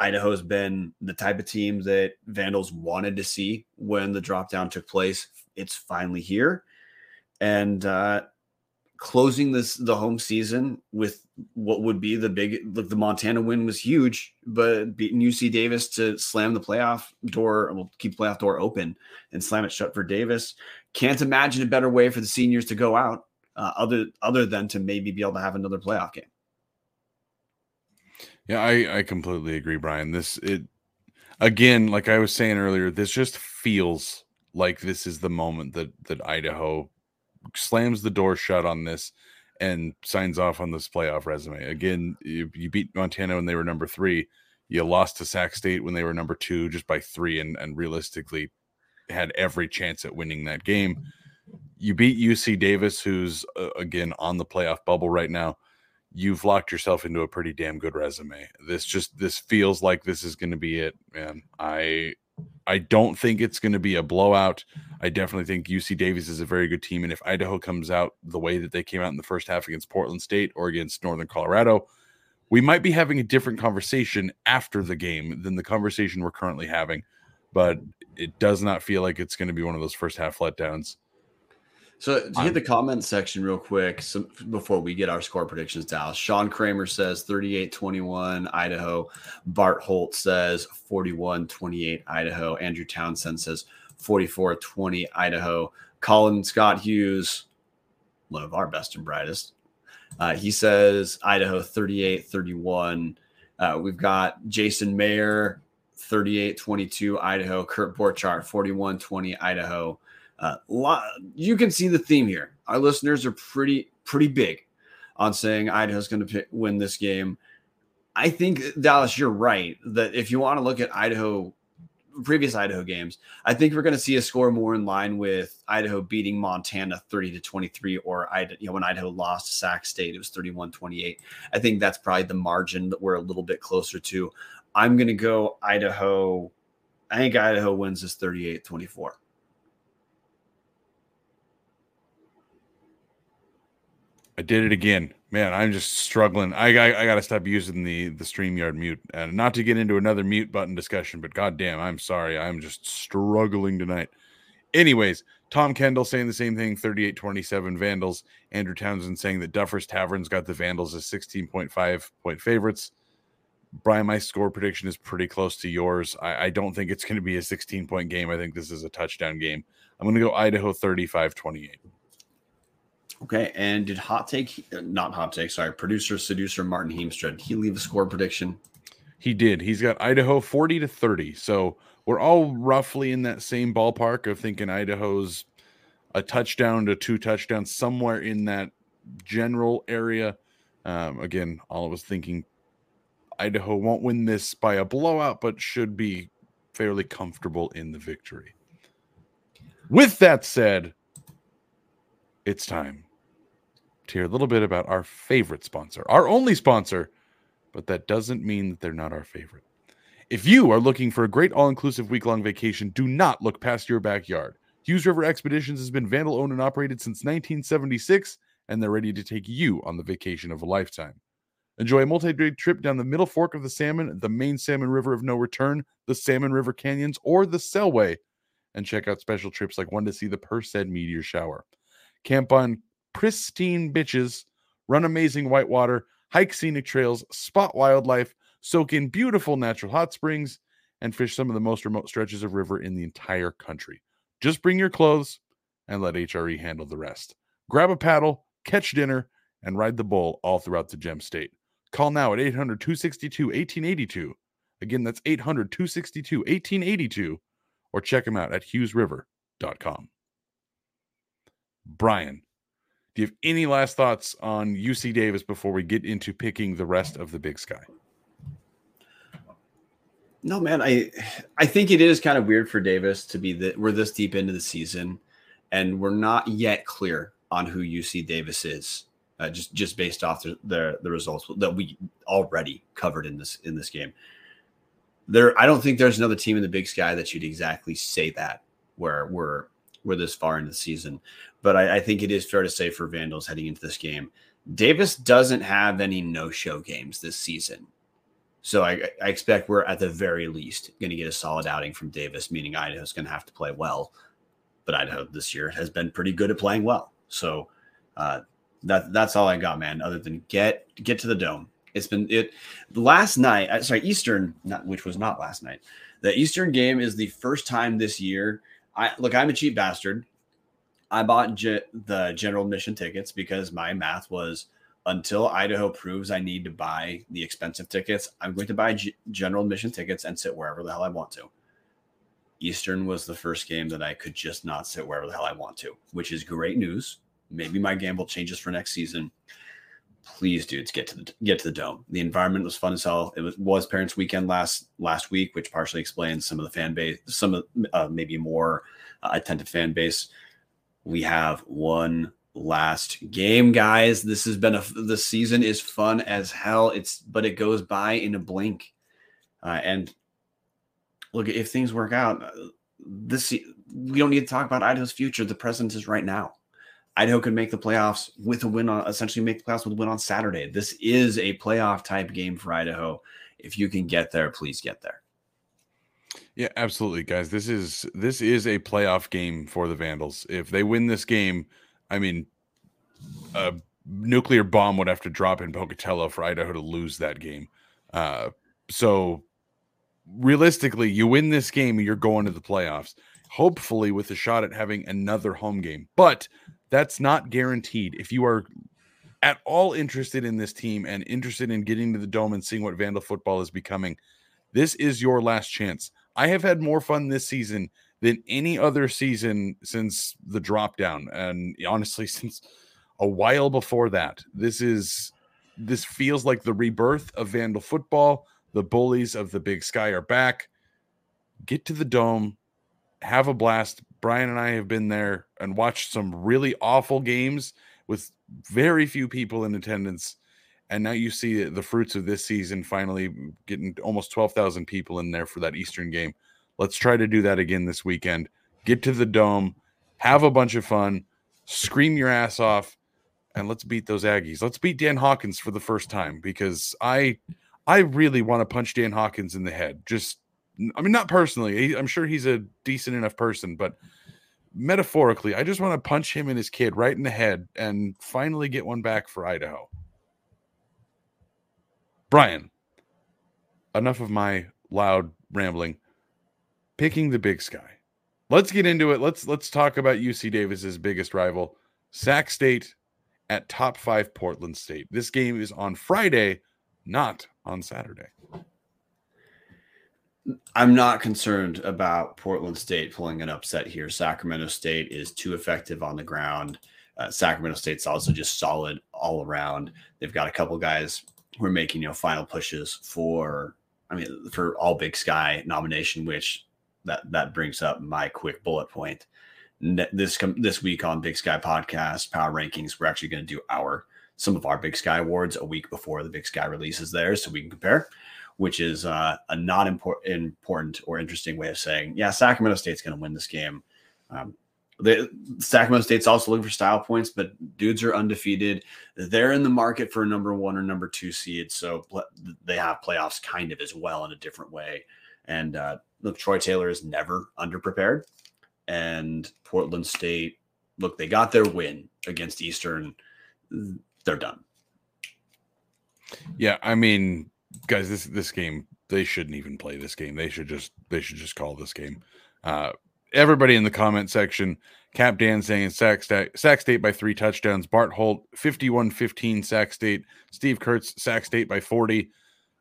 Idaho's been the type of team that Vandals wanted to see when the drop down took place. It's finally here. And closing the home season with what would be the big, look, the Montana win was huge, but beating UC Davis to slam the playoff door, we'll keep the playoff door open and slam it shut for Davis. Can't imagine a better way for the seniors to go out other than to maybe be able to have another playoff game. Yeah, I completely agree, Brian. Again, like I was saying earlier, this just feels like this is the moment that Idaho slams the door shut on this and signs off on this playoff resume. Again, you beat Montana when they were number 3. You lost to Sac State when they were number 2 just by 3 and realistically had every chance at winning that game. You beat UC Davis, who's again on the playoff bubble right now. you've locked yourself into a pretty damn good resume. This feels like this is going to be it, man. I don't think it's going to be a blowout. I definitely think UC Davis is a very good team. And if Idaho comes out the way that they came out in the first half against Portland State or against Northern Colorado, we might be having a different conversation after the game than the conversation we're currently having. But it does not feel like it's going to be one of those first half letdowns. So to hit the comments section real quick, before we get our score predictions, Dallas, Sean Kramer says 38-21 Idaho. Bart Holt says 41-28 Idaho. Andrew Townsend says 44-20 Idaho. Colin Scott Hughes, one of our best and brightest, he says Idaho 38-31. We've got Jason Mayer, 38-22 Idaho. Kurt Borchardt, 41-20 Idaho. You can see the theme here. Our listeners are pretty big on saying Idaho's going to win this game. I think, Dallas, you're right, that if you want to look at Idaho, previous Idaho games, I think we're going to see a score more in line with Idaho beating Montana 30-23, or when Idaho lost to Sac State, it was 31-28. I think that's probably the margin that we're a little bit closer to. I'm going to go Idaho. I think Idaho wins this 38-24. I did it again, man. I'm just struggling. I got to stop using the StreamYard mute, and not to get into another mute button discussion, but goddamn, I'm sorry. I'm just struggling tonight. Anyways, Tom Kendall saying the same thing, 38-27 Vandals. Andrew Townsend saying that Duffer's Tavern's got the Vandals as 16.5 point favorites. Brian, my score prediction is pretty close to yours. I don't think it's going to be a 16-point game. I think this is a touchdown game. I'm going to go Idaho 35-28. Okay, and did producer seducer Martin Heemstra, did he leave a score prediction? He did. He's got Idaho 40-30. So we're all roughly in that same ballpark of thinking Idaho's a touchdown to two touchdowns, somewhere in that general area. Again, all I was thinking, Idaho won't win this by a blowout, but should be fairly comfortable in the victory. With that said, it's time to hear a little bit about our favorite sponsor, our only sponsor, but that doesn't mean that they're not our favorite. If you are looking for a great all-inclusive week-long vacation, do not look past your backyard. Hughes River Expeditions has been Vandal-owned and operated since 1976, and they're ready to take you on the vacation of a lifetime. Enjoy a multi-day trip down the Middle Fork of the Salmon, the main Salmon River of No Return, the Salmon River Canyons, or the Selway, and check out special trips like one to see the Perseid meteor shower. Camp on pristine beaches, run amazing whitewater, hike scenic trails, spot wildlife, soak in beautiful natural hot springs, and fish some of the most remote stretches of river in the entire country. Just bring your clothes and let HRE handle the rest. Grab a paddle, catch dinner, and ride the bull all throughout the Gem State. Call now at 800-262-1882. Again, that's 800-262-1882, or check them out at HughesRiver.com. Brian, do you have any last thoughts on UC Davis before we get into picking the rest of the Big Sky? No, man, I think it is kind of weird for Davis to be that we're this deep into the season and we're not yet clear on who UC Davis is, just based off the results that we already covered in this game. I don't think there's another team in the Big Sky that you'd exactly say that where we're this far into the season. But I think it is fair to say for Vandals heading into this game, Davis doesn't have any no-show games this season. So I expect we're at the very least going to get a solid outing from Davis, meaning Idaho's going to have to play well. But Idaho this year has been pretty good at playing well. So that's all I got, man, other than get to the dome. It's been last night. Sorry, Eastern, which was not last night. The Eastern game is the first time this year. I'm a cheap bastard. I bought the general admission tickets because my math was, until Idaho proves I need to buy the expensive tickets, I'm going to buy general admission tickets and sit wherever the hell I want to. Eastern was the first game that I could just not sit wherever the hell I want to, which is great news. Maybe my gamble changes for next season. Please, dudes, get to the dome. The environment was fun as hell. It was Parents Weekend last week, which partially explains some of the fan base, some of maybe more attentive fan base. We have one last game, guys. This has been the season is fun as hell. But it goes by in a blink. And look, if things work out, we don't need to talk about Idaho's future. The present is right now. Idaho could make the playoffs with a win on, essentially make the playoffs with a win on Saturday. This is a playoff type game for Idaho. If you can get there, please get there. Yeah, absolutely, guys. This is a playoff game for the Vandals. If they win this game, I mean, a nuclear bomb would have to drop in Pocatello for Idaho to lose that game. So realistically, you win this game, you're going to the playoffs, hopefully with a shot at having another home game. But that's not guaranteed. If you are at all interested in this team and interested in getting to the Dome and seeing what Vandal football is becoming, this is your last chance. I have had more fun this season than any other season since the drop down, and honestly, since a while before that. This feels like the rebirth of Vandal football. The bullies of the Big Sky are back. Get to the Dome, have a blast. Brian and I have been there and watched some really awful games with very few people in attendance. And now you see the fruits of this season, finally getting almost 12,000 people in there for that Eastern game. Let's try to do that again this weekend. Get to the Dome, have a bunch of fun, scream your ass off, and let's beat those Aggies. Let's beat Dan Hawkins for the first time, because I really want to punch Dan Hawkins in the head. Just, I mean, not personally. I'm sure he's a decent enough person, but metaphorically, I just want to punch him and his kid right in the head and finally get one back for Idaho. Brian, enough of my loud rambling. Picking the Big Sky. Let's get into it. Let's talk about UC Davis's biggest rival, Sac State at top 5 Portland State. This game is on Friday, not on Saturday. I'm not concerned about Portland State pulling an upset here. Sacramento State is too effective on the ground. Sacramento State's also just solid all around. They've got a couple guys who are making, final pushes for all Big Sky nomination, which that brings up my quick bullet point. This week on Big Sky Podcast Power Rankings, we're actually going to do some of our Big Sky awards a week before the Big Sky releases theirs, so we can compare, which is a not important or interesting way of saying, yeah, Sacramento State's going to win this game. Sacramento State's also looking for style points, but dudes are undefeated. They're in the market for a number 1 or number 2 seed, so they have playoffs kind of as well in a different way. And look, Troy Taylor is never underprepared. And Portland State, look, they got their win against Eastern. They're done. Yeah, I mean, guys, this game, they shouldn't even play this game. They should just call this game. Everybody in the comment section, Cap Dan saying Sac State by 3 touchdowns. Bart Holt, 51-15 Sac State. Steve Kurtz, Sac State by 40.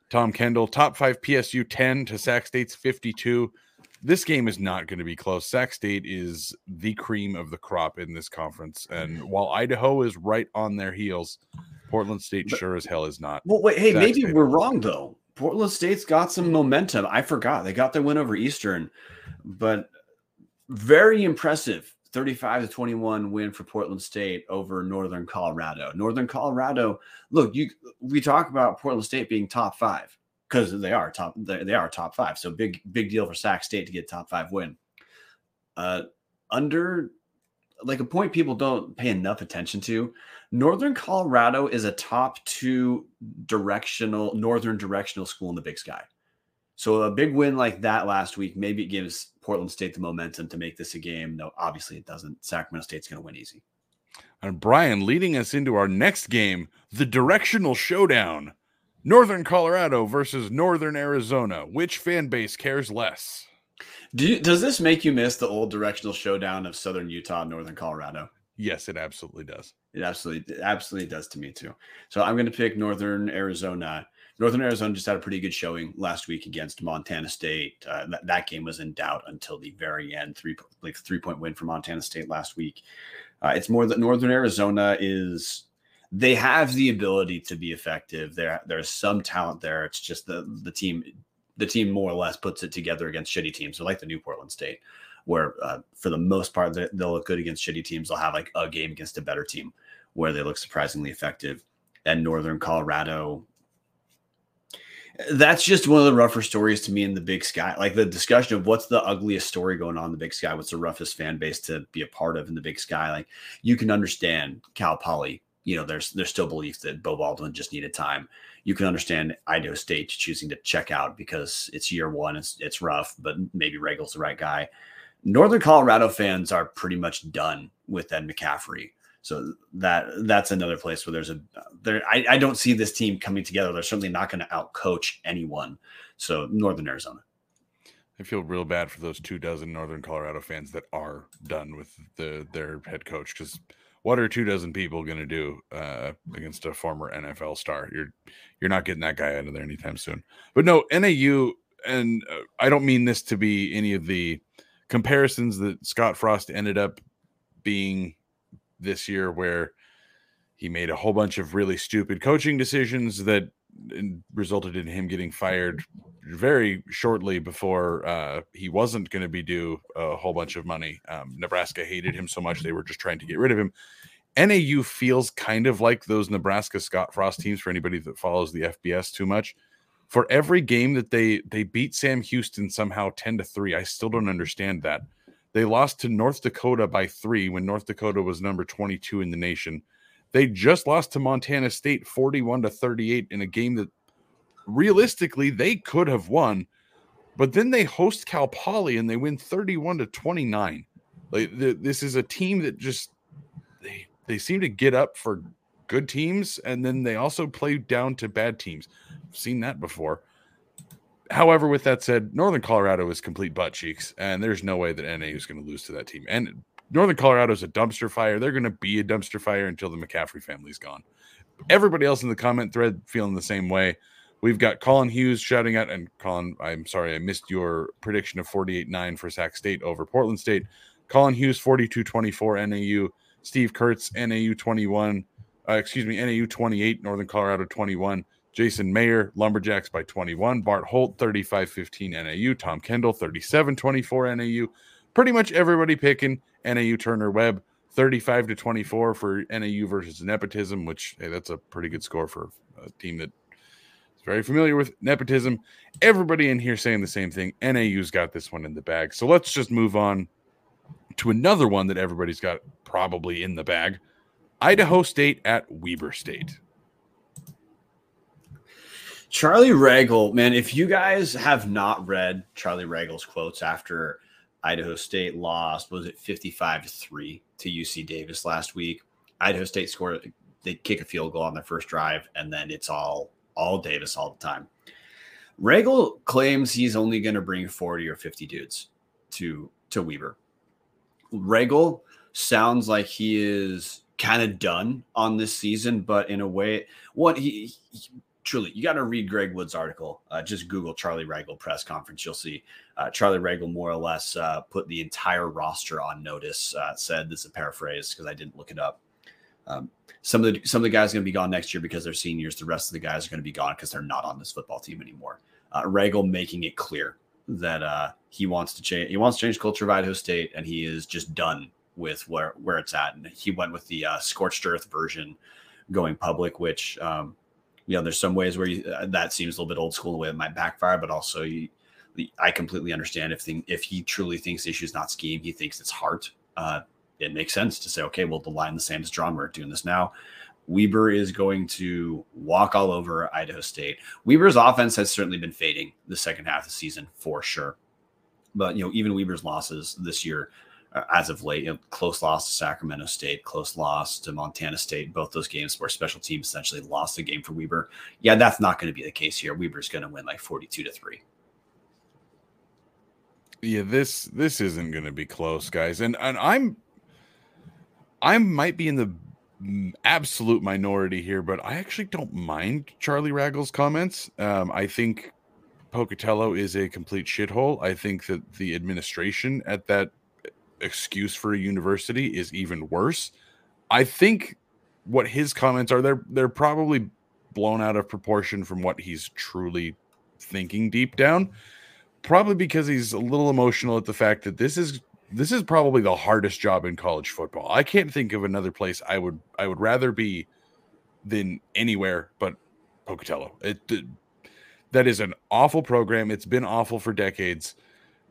Tom Kendall, top 5 PSU 10 to Sac State's 52. This game is not going to be close. Sac State is the cream of the crop in this conference. And while Idaho is right on their heels, Portland State sure as hell is not. Well, wait, hey, maybe we're wrong, though. Portland State's got some momentum. I forgot. They got their win over Eastern, but very impressive 35-21 win for Portland State over Northern Colorado. Northern Colorado, look, we talk about Portland State being top 5. Because they are top 5, so big deal for Sac State to get a top 5 win. Under like a point people don't pay enough attention to, Northern Colorado is a top 2 northern directional school in the Big Sky. So a big win like that last week maybe gives Portland State the momentum to make this a game. No, obviously it doesn't. Sacramento State's going to win easy. And Brian leading us into our next game, the directional showdown. Northern Colorado versus Northern Arizona. Which fan base cares less? Does this make you miss the old directional showdown of Southern Utah and Northern Colorado? Yes, it absolutely does. It absolutely does to me too. So I'm going to pick Northern Arizona. Northern Arizona just had a pretty good showing last week against Montana State. That game was in doubt until the very end. Three-point win for Montana State last week. It's more that Northern Arizona is... They have the ability to be effective. There's some talent there. It's just the team more or less puts it together against shitty teams. So like the new Portland State. where for the most part, they'll look good against shitty teams. They'll have like a game against a better team where they look surprisingly effective. And Northern Colorado, that's just one of the rougher stories to me in the Big Sky. Like the discussion of what's the ugliest story going on in the Big Sky, what's the roughest fan base to be a part of in the Big Sky. Like you can understand Cal Poly. You know, there's still belief that Bo Baldwin just needed time. You can understand Idaho State choosing to check out because it's year one, it's rough, but maybe Ragle's the right guy. Northern Colorado fans are pretty much done with Ed McCaffrey. So that's another place where there's I don't see this team coming together. They're certainly not going to outcoach anyone. So Northern Arizona. I feel real bad for those 24 Northern Colorado fans that are done with their head coach, because what are 24 people going to do against a former NFL star? You're not getting that guy out of there anytime soon. But no, NAU, and I don't mean this to be any of the comparisons that Scott Frost ended up being this year, where he made a whole bunch of really stupid coaching decisions that resulted in him getting fired very shortly before he wasn't going to be due a whole bunch of money. Nebraska hated him so much they were just trying to get rid of him. NAU feels kind of like those Nebraska Scott Frost teams, for anybody that follows the FBS too much. For every game that they beat Sam Houston somehow 10-3, I still don't understand that. They lost to North Dakota by 3 when North Dakota was number 22 in the nation. They just lost to Montana State 41-38 in a game that realistically they could have won, but then they host Cal Poly and they win 31-29. Like this is a team that just they seem to get up for good teams, and then they also play down to bad teams. I've seen that before. However, with that said, Northern Colorado is complete butt cheeks, and there's no way that NAU is going to lose to that team. And Northern Colorado is a dumpster fire. They're going to be a dumpster fire until the McCaffrey family's gone. Everybody else in the comment thread feeling the same way. We've got Colin Hughes shouting out, and Colin, I'm sorry, I missed your prediction of 48-9 for Sac State over Portland State. Colin Hughes, 42-24 NAU. Steve Kurtz, NAU 21. NAU 28, Northern Colorado 21. Jason Mayer, Lumberjacks by 21. Bart Holt, 35-15 NAU. Tom Kendall, 37-24 NAU. Pretty much everybody picking NAU. Turner Webb, 35-24 for NAU versus nepotism, which, hey, that's a pretty good score for a team that is very familiar with nepotism. Everybody in here saying the same thing. NAU's got this one in the bag. So let's just move on to another one that everybody's got probably in the bag. Idaho State at Weber State. Charlie Ragle, man, if you guys have not read Charlie Ragle's quotes after Idaho State lost, was it 55-3 to UC Davis last week? Idaho State scored, they kick a field goal on their first drive, and then it's all Davis all the time. Ragle claims he's only going to bring 40 or 50 dudes to Weber. Ragle sounds like he is kind of done on this season, but in a way, what he truly, you got to read Greg Wood's article. Just Google Charlie Ragle press conference. You'll see Charlie Ragle more or less put the entire roster on notice. Said, this is a paraphrase because I didn't look it up. Some of the guys are going to be gone next year because they're seniors. The rest of the guys are going to be gone because they're not on this football team anymore. Ragle making it clear that he wants to change. He wants to change the culture of Idaho State, and he is just done with where it's at. And he went with the scorched earth version, going public, which. You know, there's some ways where that seems a little bit old school, the way it might backfire, but also I completely understand if he truly thinks the issue is not scheme, he thinks it's heart. It makes sense to say, okay, well, the line in the sand is drawn. We're doing this now. Weber is going to walk all over Idaho State. Weber's offense has certainly been fading the second half of the season for sure. But, you know, even Weber's losses this year as of late, you know, close loss to Sacramento State, close loss to Montana State, both those games where special teams essentially lost the game for Weber. Yeah, that's not going to be the case here. Weber's going to win like 42-3. Yeah, this isn't going to be close, guys. And I might be in the absolute minority here, but I actually don't mind Charlie Ragle's comments. I think Pocatello is a complete shithole. I think that the administration at that excuse for a university is even worse. I think what his comments are, they're probably blown out of proportion from what he's truly thinking deep down, probably because he's a little emotional at the fact that this is this is probably the hardest job in college football. I can't think of another place I would rather be than anywhere but Pocatello. That is an awful program. It's been awful for decades.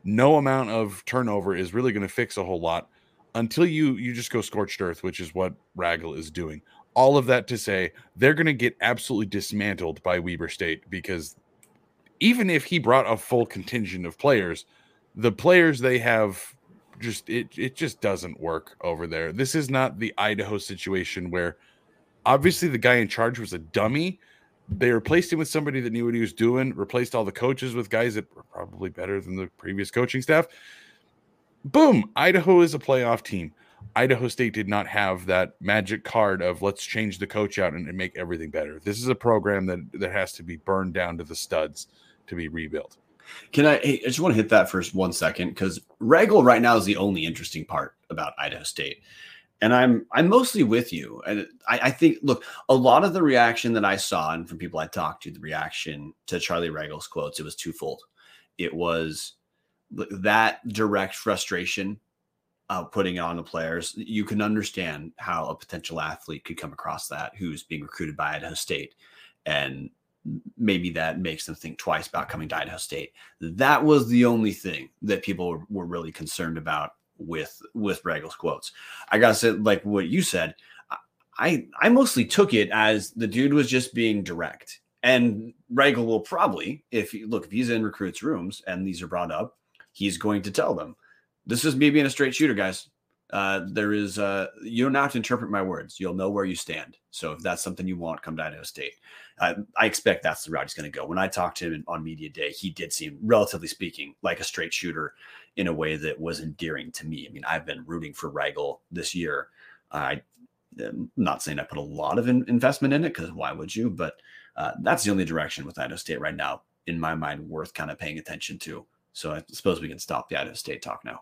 No amount of turnover is really going to fix a whole lot until you just go scorched earth, which is what Ragle is doing. All of that to say, they're going to get absolutely dismantled by Weber State, because even if he brought a full contingent of players, the players they have just it just doesn't work over there. This is not the Idaho situation where obviously the guy in charge was a dummy. They replaced him with somebody that knew what he was doing, replaced all the coaches with guys that were probably better than the previous coaching staff. Boom, Idaho is a playoff team. Idaho State did not have that magic card of let's change the coach out and make everything better. This is a program that has to be burned down to the studs to be rebuilt. I just want to hit that for 1 second, because Ragle right now is the only interesting part about Idaho State. And I'm mostly with you. And I think, look, a lot of the reaction that I saw, and from people I talked to, the reaction to Charlie Ragle's quotes, it was twofold. It was that direct frustration of putting it on the players. You can understand how a potential athlete could come across that, who's being recruited by Idaho State. And maybe that makes them think twice about coming to Idaho State. That was the only thing that people were really concerned about with Ragle's quotes. I gotta say, like what you said, I mostly took it as the dude was just being direct. And Ragle will probably, if he's in recruits' rooms and these are brought up, he's going to tell them, this is me being a straight shooter, guys. You don't have to interpret my words. You'll know where you stand. So if that's something you want, come to Idaho State. I expect that's the route he's going to go. When I talked to him on media day, he did seem, relatively speaking, like a straight shooter in a way that was endearing to me. I mean, I've been rooting for Ragle this year. I'm not saying I put a lot of investment in it, because why would you? But that's the only direction with Idaho State right now, in my mind, worth kind of paying attention to. So I suppose we can stop the Idaho State talk now.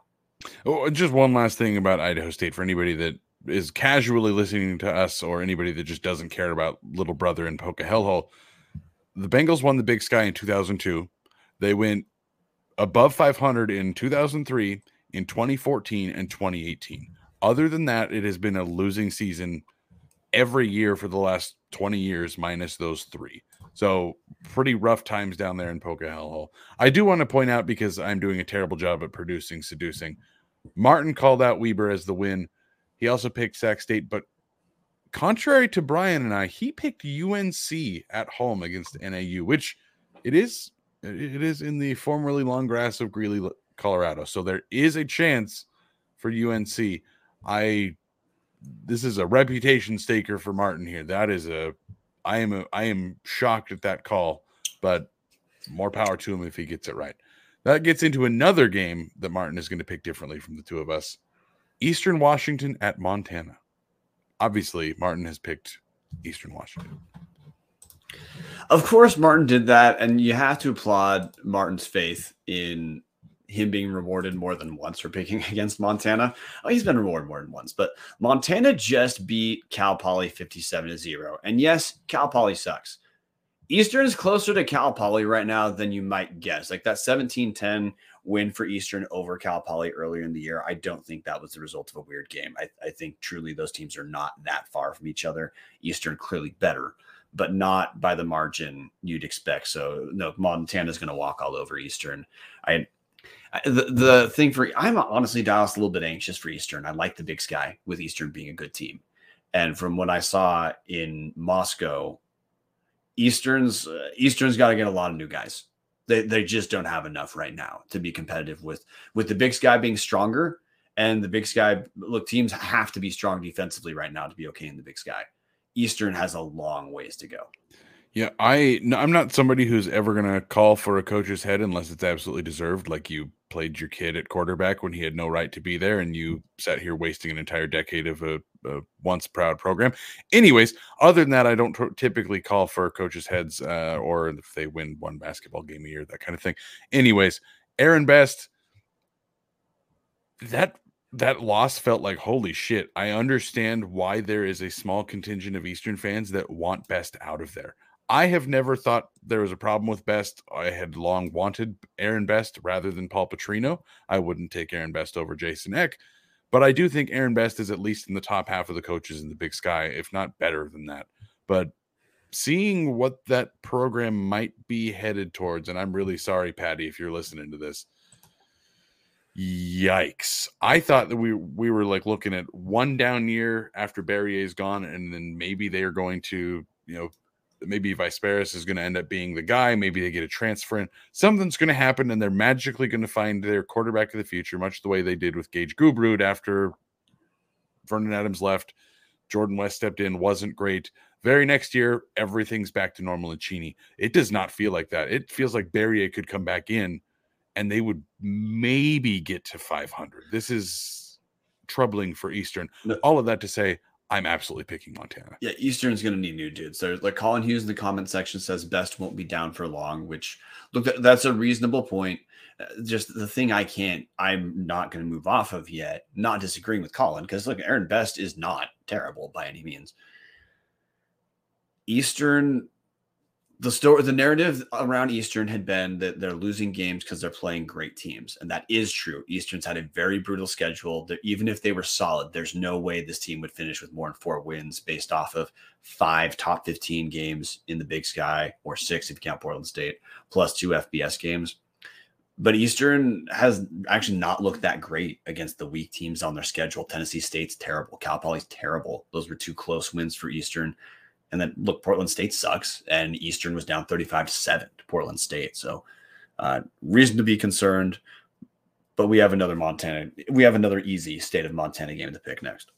Oh, just one last thing about Idaho State for anybody that is casually listening to us, or anybody that just doesn't care about little brother in Poca Hellhole. The Bengals won the Big Sky in 2002. They went above 500 in 2003, in 2014, and 2018. Other than that, it has been a losing season every year for the last 20 years, minus those three. So pretty rough times down there in Poca Hellhole. I do want to point out, because I'm doing a terrible job at producing, seducing. Martin called out Weber as the win. He also picked Sac State, but contrary to Brian and I, he picked UNC at home against NAU, which it is in the formerly long grass of Greeley, Colorado. So there is a chance for UNC. This is a reputation staker for Martin here. That is I am shocked at that call, but more power to him if he gets it right. That gets into another game that Martin is going to pick differently from the two of us. Eastern Washington at Montana. Obviously, Martin has picked Eastern Washington. Of course, Martin did that, and you have to applaud Martin's faith in him being rewarded more than once for picking against Montana. Oh, he's been rewarded more than once, but Montana just beat Cal Poly 57-0. And yes, Cal Poly sucks. Eastern is closer to Cal Poly right now than you might guess. Like that 17-10 win for Eastern over Cal Poly earlier in the year, I don't think that was the result of a weird game. I think truly those teams are not that far from each other. Eastern clearly better, but not by the margin you'd expect. So no, Montana's going to walk all over Eastern. The thing for, I'm honestly, Dallas, a little bit anxious for Eastern. I like the Big Sky with Eastern being a good team. And from what I saw in Moscow, Eastern's got to get a lot of new guys. They just don't have enough right now to be competitive with the Big Sky being stronger. And the Big Sky, look, teams have to be strong defensively right now to be okay in the Big Sky. Eastern has a long ways to go. Yeah, I'm not somebody who's ever going to call for a coach's head unless it's absolutely deserved. Like, you played your kid at quarterback when he had no right to be there, and you sat here wasting an entire decade of a once proud program. Anyways, other than that, I don't typically call for coaches' heads or if they win one basketball game a year, that kind of thing. Anyways, Aaron Best, that loss felt like, holy shit, I understand why there is a small contingent of Eastern fans that want Best out of there. I have never thought there was a problem with Best. I had long wanted Aaron Best rather than Paul Petrino. I wouldn't take Aaron Best over Jason Eck, but I do think Aaron Best is at least in the top half of the coaches in the Big Sky, if not better than that. But seeing what that program might be headed towards, and I'm really sorry, Patty, if you're listening to this, yikes. I thought that we were like looking at one down year after Berrier's gone, and then maybe they are going to, you know, maybe Vesperis is going to end up being the guy. Maybe they get a transfer in. Something's going to happen, and they're magically going to find their quarterback of the future, much the way they did with Gage Gubrud after Vernon Adams left. Jordan West stepped in, wasn't great. Very next year, everything's back to normal in Cheney. It does not feel like that. It feels like Berrier could come back in, and they would maybe get to 500. This is troubling for Eastern. All of that to say, I'm absolutely picking Montana. Yeah, Eastern's going to need new dudes. There's like Colin Hughes in the comment section says Best won't be down for long, which, look, that's a reasonable point. Just the thing I'm not going to move off of yet, not disagreeing with Colin, because look, Aaron Best is not terrible by any means. Eastern, the narrative around Eastern had been that they're losing games because they're playing great teams. And that is true. Eastern's had a very brutal schedule. Even if they were solid, there's no way this team would finish with more than 4 wins based off of 5 top 15 games in the Big Sky, or 6 if you count Portland State, plus 2 FBS games. But Eastern has actually not looked that great against the weak teams on their schedule. Tennessee State's terrible. Cal Poly's terrible. Those were 2 close wins for Eastern. And then, look, Portland State sucks, and Eastern was down 35-7 to Portland State. So reason to be concerned, but we have another easy State of Montana game to pick next.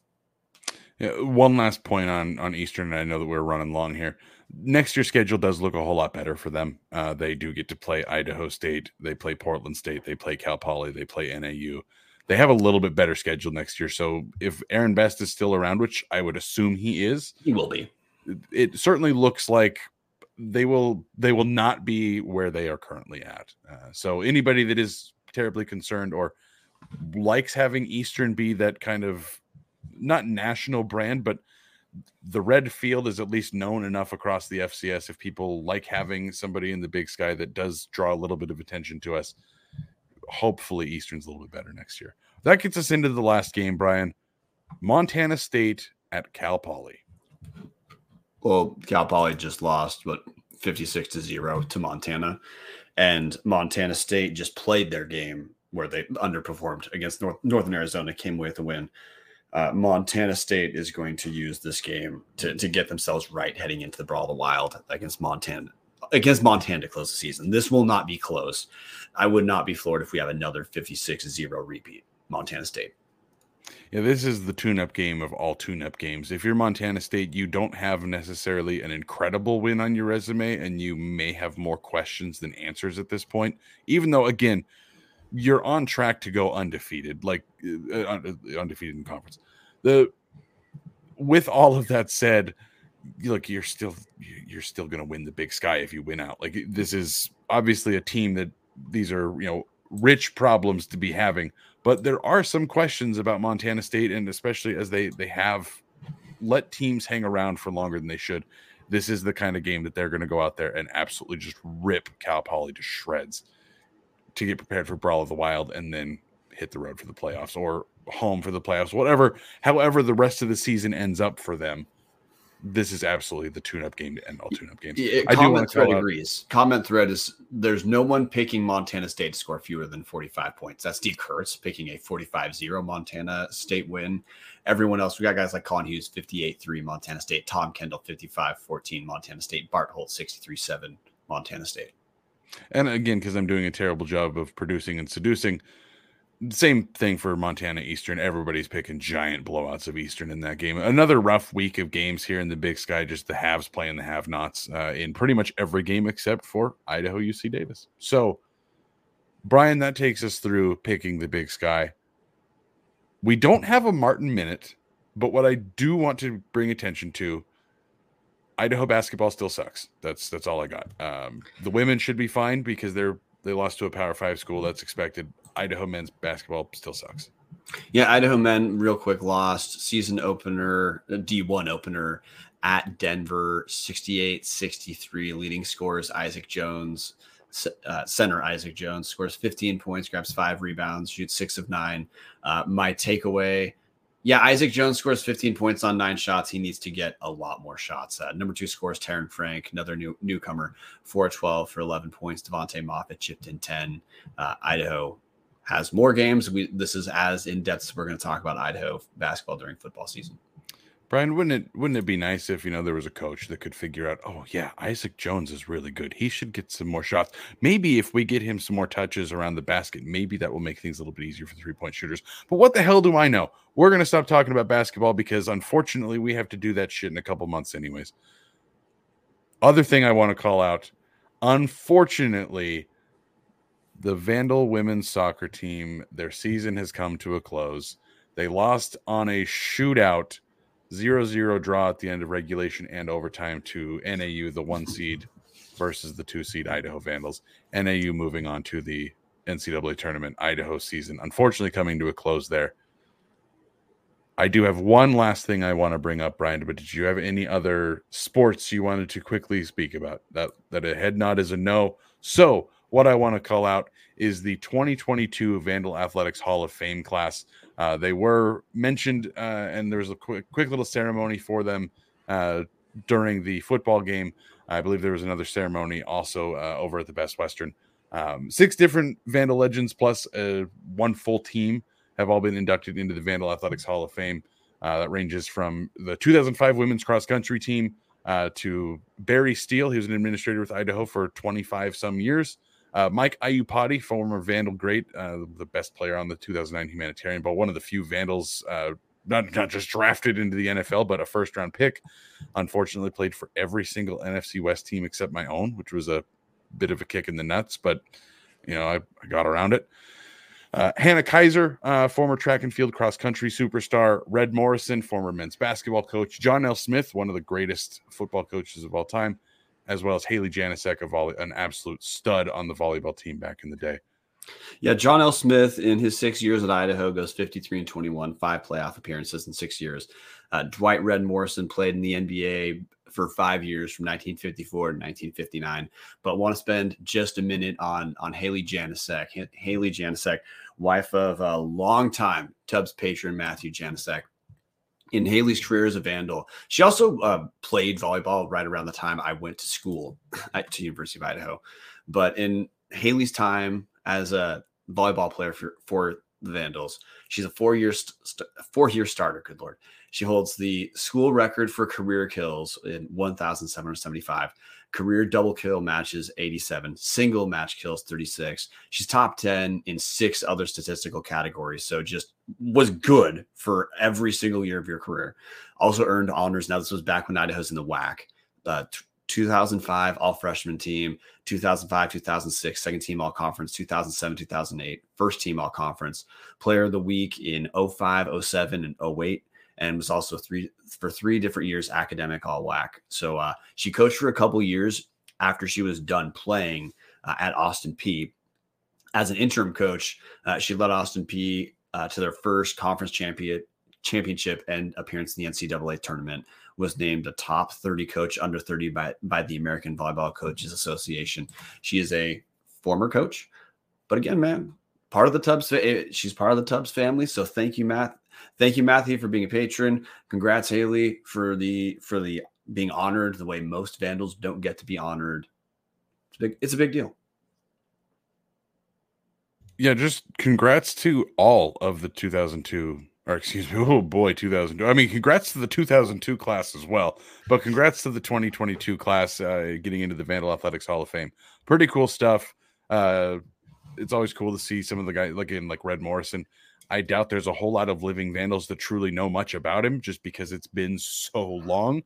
Yeah, one last point on Eastern, and I know that we're running long here. Next year's schedule does look a whole lot better for them. They do get to play Idaho State. They play Portland State. They play Cal Poly. They play NAU. They have a little bit better schedule next year. So if Aaron Best is still around, which I would assume he is. He will be. It certainly looks like they will not be where they are currently at. So anybody that is terribly concerned or likes having Eastern be that kind of not national brand, but the red field is at least known enough across the FCS. If people like having somebody in the Big Sky that does draw a little bit of attention to us, hopefully Eastern's a little bit better next year. That gets us into the last game, Brian. Montana State at Cal Poly. Well, Cal Poly just lost, 56-0 to Montana. And Montana State just played their game where they underperformed against Northern Arizona, came away with a win. Montana State is going to use this game to get themselves right heading into the Brawl of the Wild against Montana to close the season. This will not be close. I would not be floored if we have another 56-0 repeat, Montana State. Yeah, this is the tune-up game of all tune-up games. If you're Montana State, you don't have necessarily an incredible win on your resume, and you may have more questions than answers at this point, even though, again, you're on track to go undefeated, like undefeated in conference. With all of that said, look, you're still going to win the Big Sky if you win out. Like, this is obviously a team that these are, you know, rich problems to be having. But there are some questions about Montana State, and especially as they have let teams hang around for longer than they should. This is the kind of game that they're going to go out there and absolutely just rip Cal Poly to shreds to get prepared for Brawl of the Wild and then hit the road for the playoffs or home for the playoffs, whatever. However the rest of the season ends up for them, this is absolutely the tune-up game to end all tune-up games. Comment thread is there's no one picking Montana State to score fewer than 45 points. That's Steve Kurtz picking a 45-0 Montana State win. Everyone else, we got guys like Colin Hughes, 58-3 Montana State. Tom Kendall, 55-14 Montana State. Bart Holt, 63-7 Montana State. And again, because I'm doing a terrible job of producing and seducing, same thing for Montana Eastern. Everybody's picking giant blowouts of Eastern in that game. Another rough week of games here in the Big Sky, just the haves playing the have-nots in pretty much every game except for Idaho, UC Davis. So, Brian, that takes us through picking the Big Sky. We don't have a Martin Minute, but what I do want to bring attention to, Idaho basketball still sucks. That's all I got. The women should be fine because they lost to a Power 5 school. That's expected. Idaho men's basketball still sucks. Yeah, Idaho men, real quick, lost season opener, D1 opener at Denver, 68-63. Leading scorers Isaac Jones, center Isaac Jones, scores 15 points, grabs 5 rebounds, shoots 6 of 9. My takeaway, yeah, Isaac Jones scores 15 points on 9 shots. He needs to get a lot more shots. Number 2 scores Taryn Frank, another newcomer, 4-12 for 11 points. Devontae Moffitt chipped in 10. Idaho has more games. This is as in-depth as we're going to talk about Idaho basketball during football season. Brian, wouldn't it be nice if, you know, there was a coach that could figure out, oh yeah, Isaac Jones is really good, he should get some more shots. Maybe if we get him some more touches around the basket, maybe that will make things a little bit easier for three-point shooters. But what the hell do I know? We're going to stop talking about basketball because, unfortunately, we have to do that shit in a couple months anyways. Other thing I want to call out, unfortunately, the Vandal women's soccer team, their season has come to a close. They lost on a shootout 0-0 draw at the end of regulation and overtime to NAU, the 1 seed, versus the 2 seed Idaho Vandals. NAU moving on to the NCAA tournament. Idaho season, unfortunately, coming to a close there. I do have one last thing I want to bring up, Brian, but did you have any other sports you wanted to quickly speak about? That a head nod is a no. So what I want to call out is the 2022 Vandal Athletics Hall of Fame class. They were mentioned, and there was a quick little ceremony for them during the football game. I believe there was another ceremony also over at the Best Western. 6 different Vandal legends plus 1 full team have all been inducted into the Vandal Athletics Hall of Fame. That ranges from the 2005 women's cross-country team to Barry Steele. He was an administrator with Idaho for 25-some years. Mike Iupati, former Vandal great, the best player on the 2009 Humanitarian Bowl, one of the few Vandals not just drafted into the NFL, but a first-round pick. Unfortunately, played for every single NFC West team except my own, which was a bit of a kick in the nuts, but, you know, I got around it. Hannah Kaiser, former track and field cross-country superstar. Red Morrison, former men's basketball coach. John L. Smith, one of the greatest football coaches of all time, as well as Haley Janicek, an absolute stud on the volleyball team back in the day. Yeah, John L. Smith in his 6 years at Idaho goes 53-21, 5 playoff appearances in 6 years. Dwight Red Morrison played in the NBA for 5 years from 1954 to 1959, but want to spend just a minute on Haley Janicek. Haley Janicek, wife of a longtime Tubbs patron Matthew Janicek. In Haley's career as a Vandal, she also played volleyball right around the time I went to school at the University of Idaho. But in Haley's time as a volleyball player for the Vandals, she's a four-year starter. Good Lord. She holds the school record for career kills in 1,775, career double kill matches 87, single match kills 36. She's top 10 in 6 other statistical categories, so just was good for every single year of your career. Also earned honors. Now, this was back when Idaho's in the WAC. 2005 all-freshman team, 2005, 2006, second team all-conference, 2007, 2008, first team all-conference, player of the week in 05, 07, and 08. And was also for three different years academic all-WAC. So she coached for a couple years after she was done playing at Austin Peay. As an interim coach, she led Austin Peay to their first conference championship and appearance in the NCAA tournament. Was named a top 30 coach under 30 by the American Volleyball Coaches Association. She is a former coach, but again, man, she's part of the Tubbs family. So thank you, Matt. Thank you, Matthew, for being a patron. Congrats, Haley, for being honored the way most Vandals don't get to be honored. It's a big deal. Yeah, just congrats to all of the 2002. I mean, congrats to the 2002 class as well, but congrats to the 2022 class getting into the Vandal Athletics Hall of Fame. Pretty cool stuff. It's always cool to see some of the guys like Red Morrison. I doubt there's a whole lot of living Vandals that truly know much about him just because it's been so long.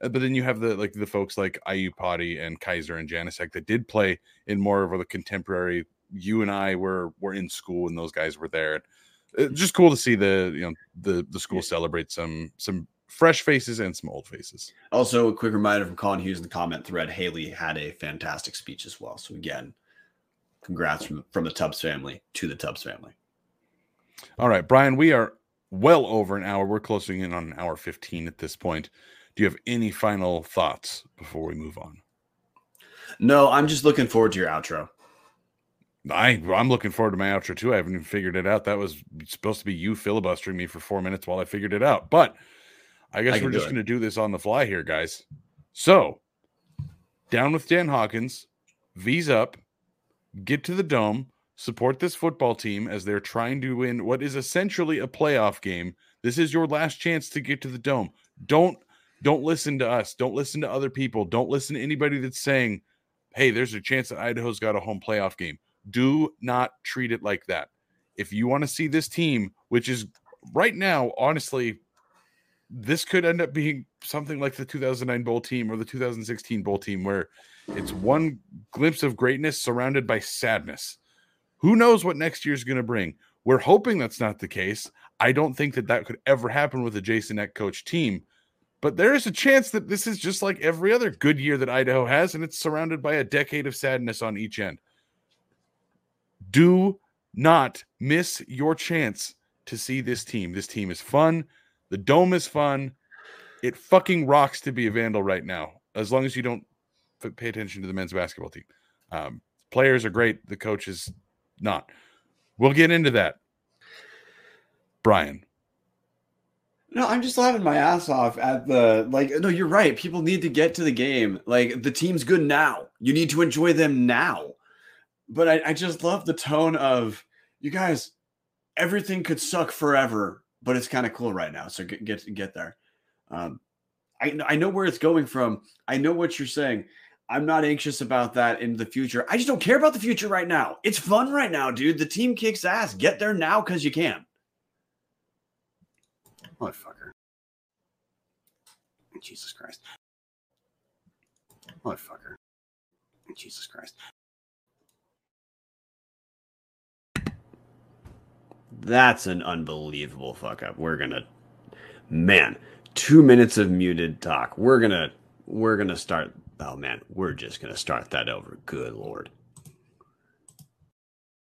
But then you have the folks like Iupati and Kaiser and Janicek that did play in more of the contemporary. You and I were in school and those guys were there. It's just cool to see the school celebrate some fresh faces and some old faces. Also, a quick reminder from Colin Hughes in the comment thread, Haley had a fantastic speech as well. So again, congrats from the Tubbs family to the Tubbs family. All right, Brian, we are well over an hour. We're closing in on an hour 15 at this point. Do you have any final thoughts before we move on? No, I'm just looking forward to your outro. I'm looking forward to my outro too. I haven't even figured it out. That was supposed to be you filibustering me for 4 minutes while I figured it out. But I guess we're just going to do this on the fly here, guys. So, down with Dan Hawkins, V's up, get to the Dome, support this football team as they're trying to win what is essentially a playoff game. This is your last chance to get to the Dome. Don't listen to us. Don't listen to other people. Don't listen to anybody that's saying, hey, there's a chance that Idaho's got a home playoff game. Do not treat it like that. If you want to see this team, which is right now, honestly, this could end up being something like the 2009 bowl team or the 2016 bowl team, where it's one glimpse of greatness surrounded by sadness. Who knows what next year's going to bring? We're hoping that's not the case. I don't think that that could ever happen with a Jason Eck coach team, but there is a chance that this is just like every other good year that Idaho has, and it's surrounded by a decade of sadness on each end. Do not miss your chance to see this team. This team is fun. The Dome is fun. It fucking rocks to be a Vandal right now, as long as you don't pay attention to the men's basketball team. Players are great. The coach is not. We'll get into that. Brian. No, I'm just laughing my ass off at no, you're right. People need to get to the game. Like, the team's good now. You need to enjoy them now. But I just love the tone of, you guys, everything could suck forever, but it's kind of cool right now. So get there. I know where it's going from. I know what you're saying. I'm not anxious about that in the future. I just don't care about the future right now. It's fun right now, dude. The team kicks ass. Get there now because you can. Motherfucker. Jesus Christ. Motherfucker. Jesus Christ. That's an unbelievable fuck up. We're going to, 2 minutes of muted talk. We're going to start. Oh man, we're just going to start that over. Good Lord.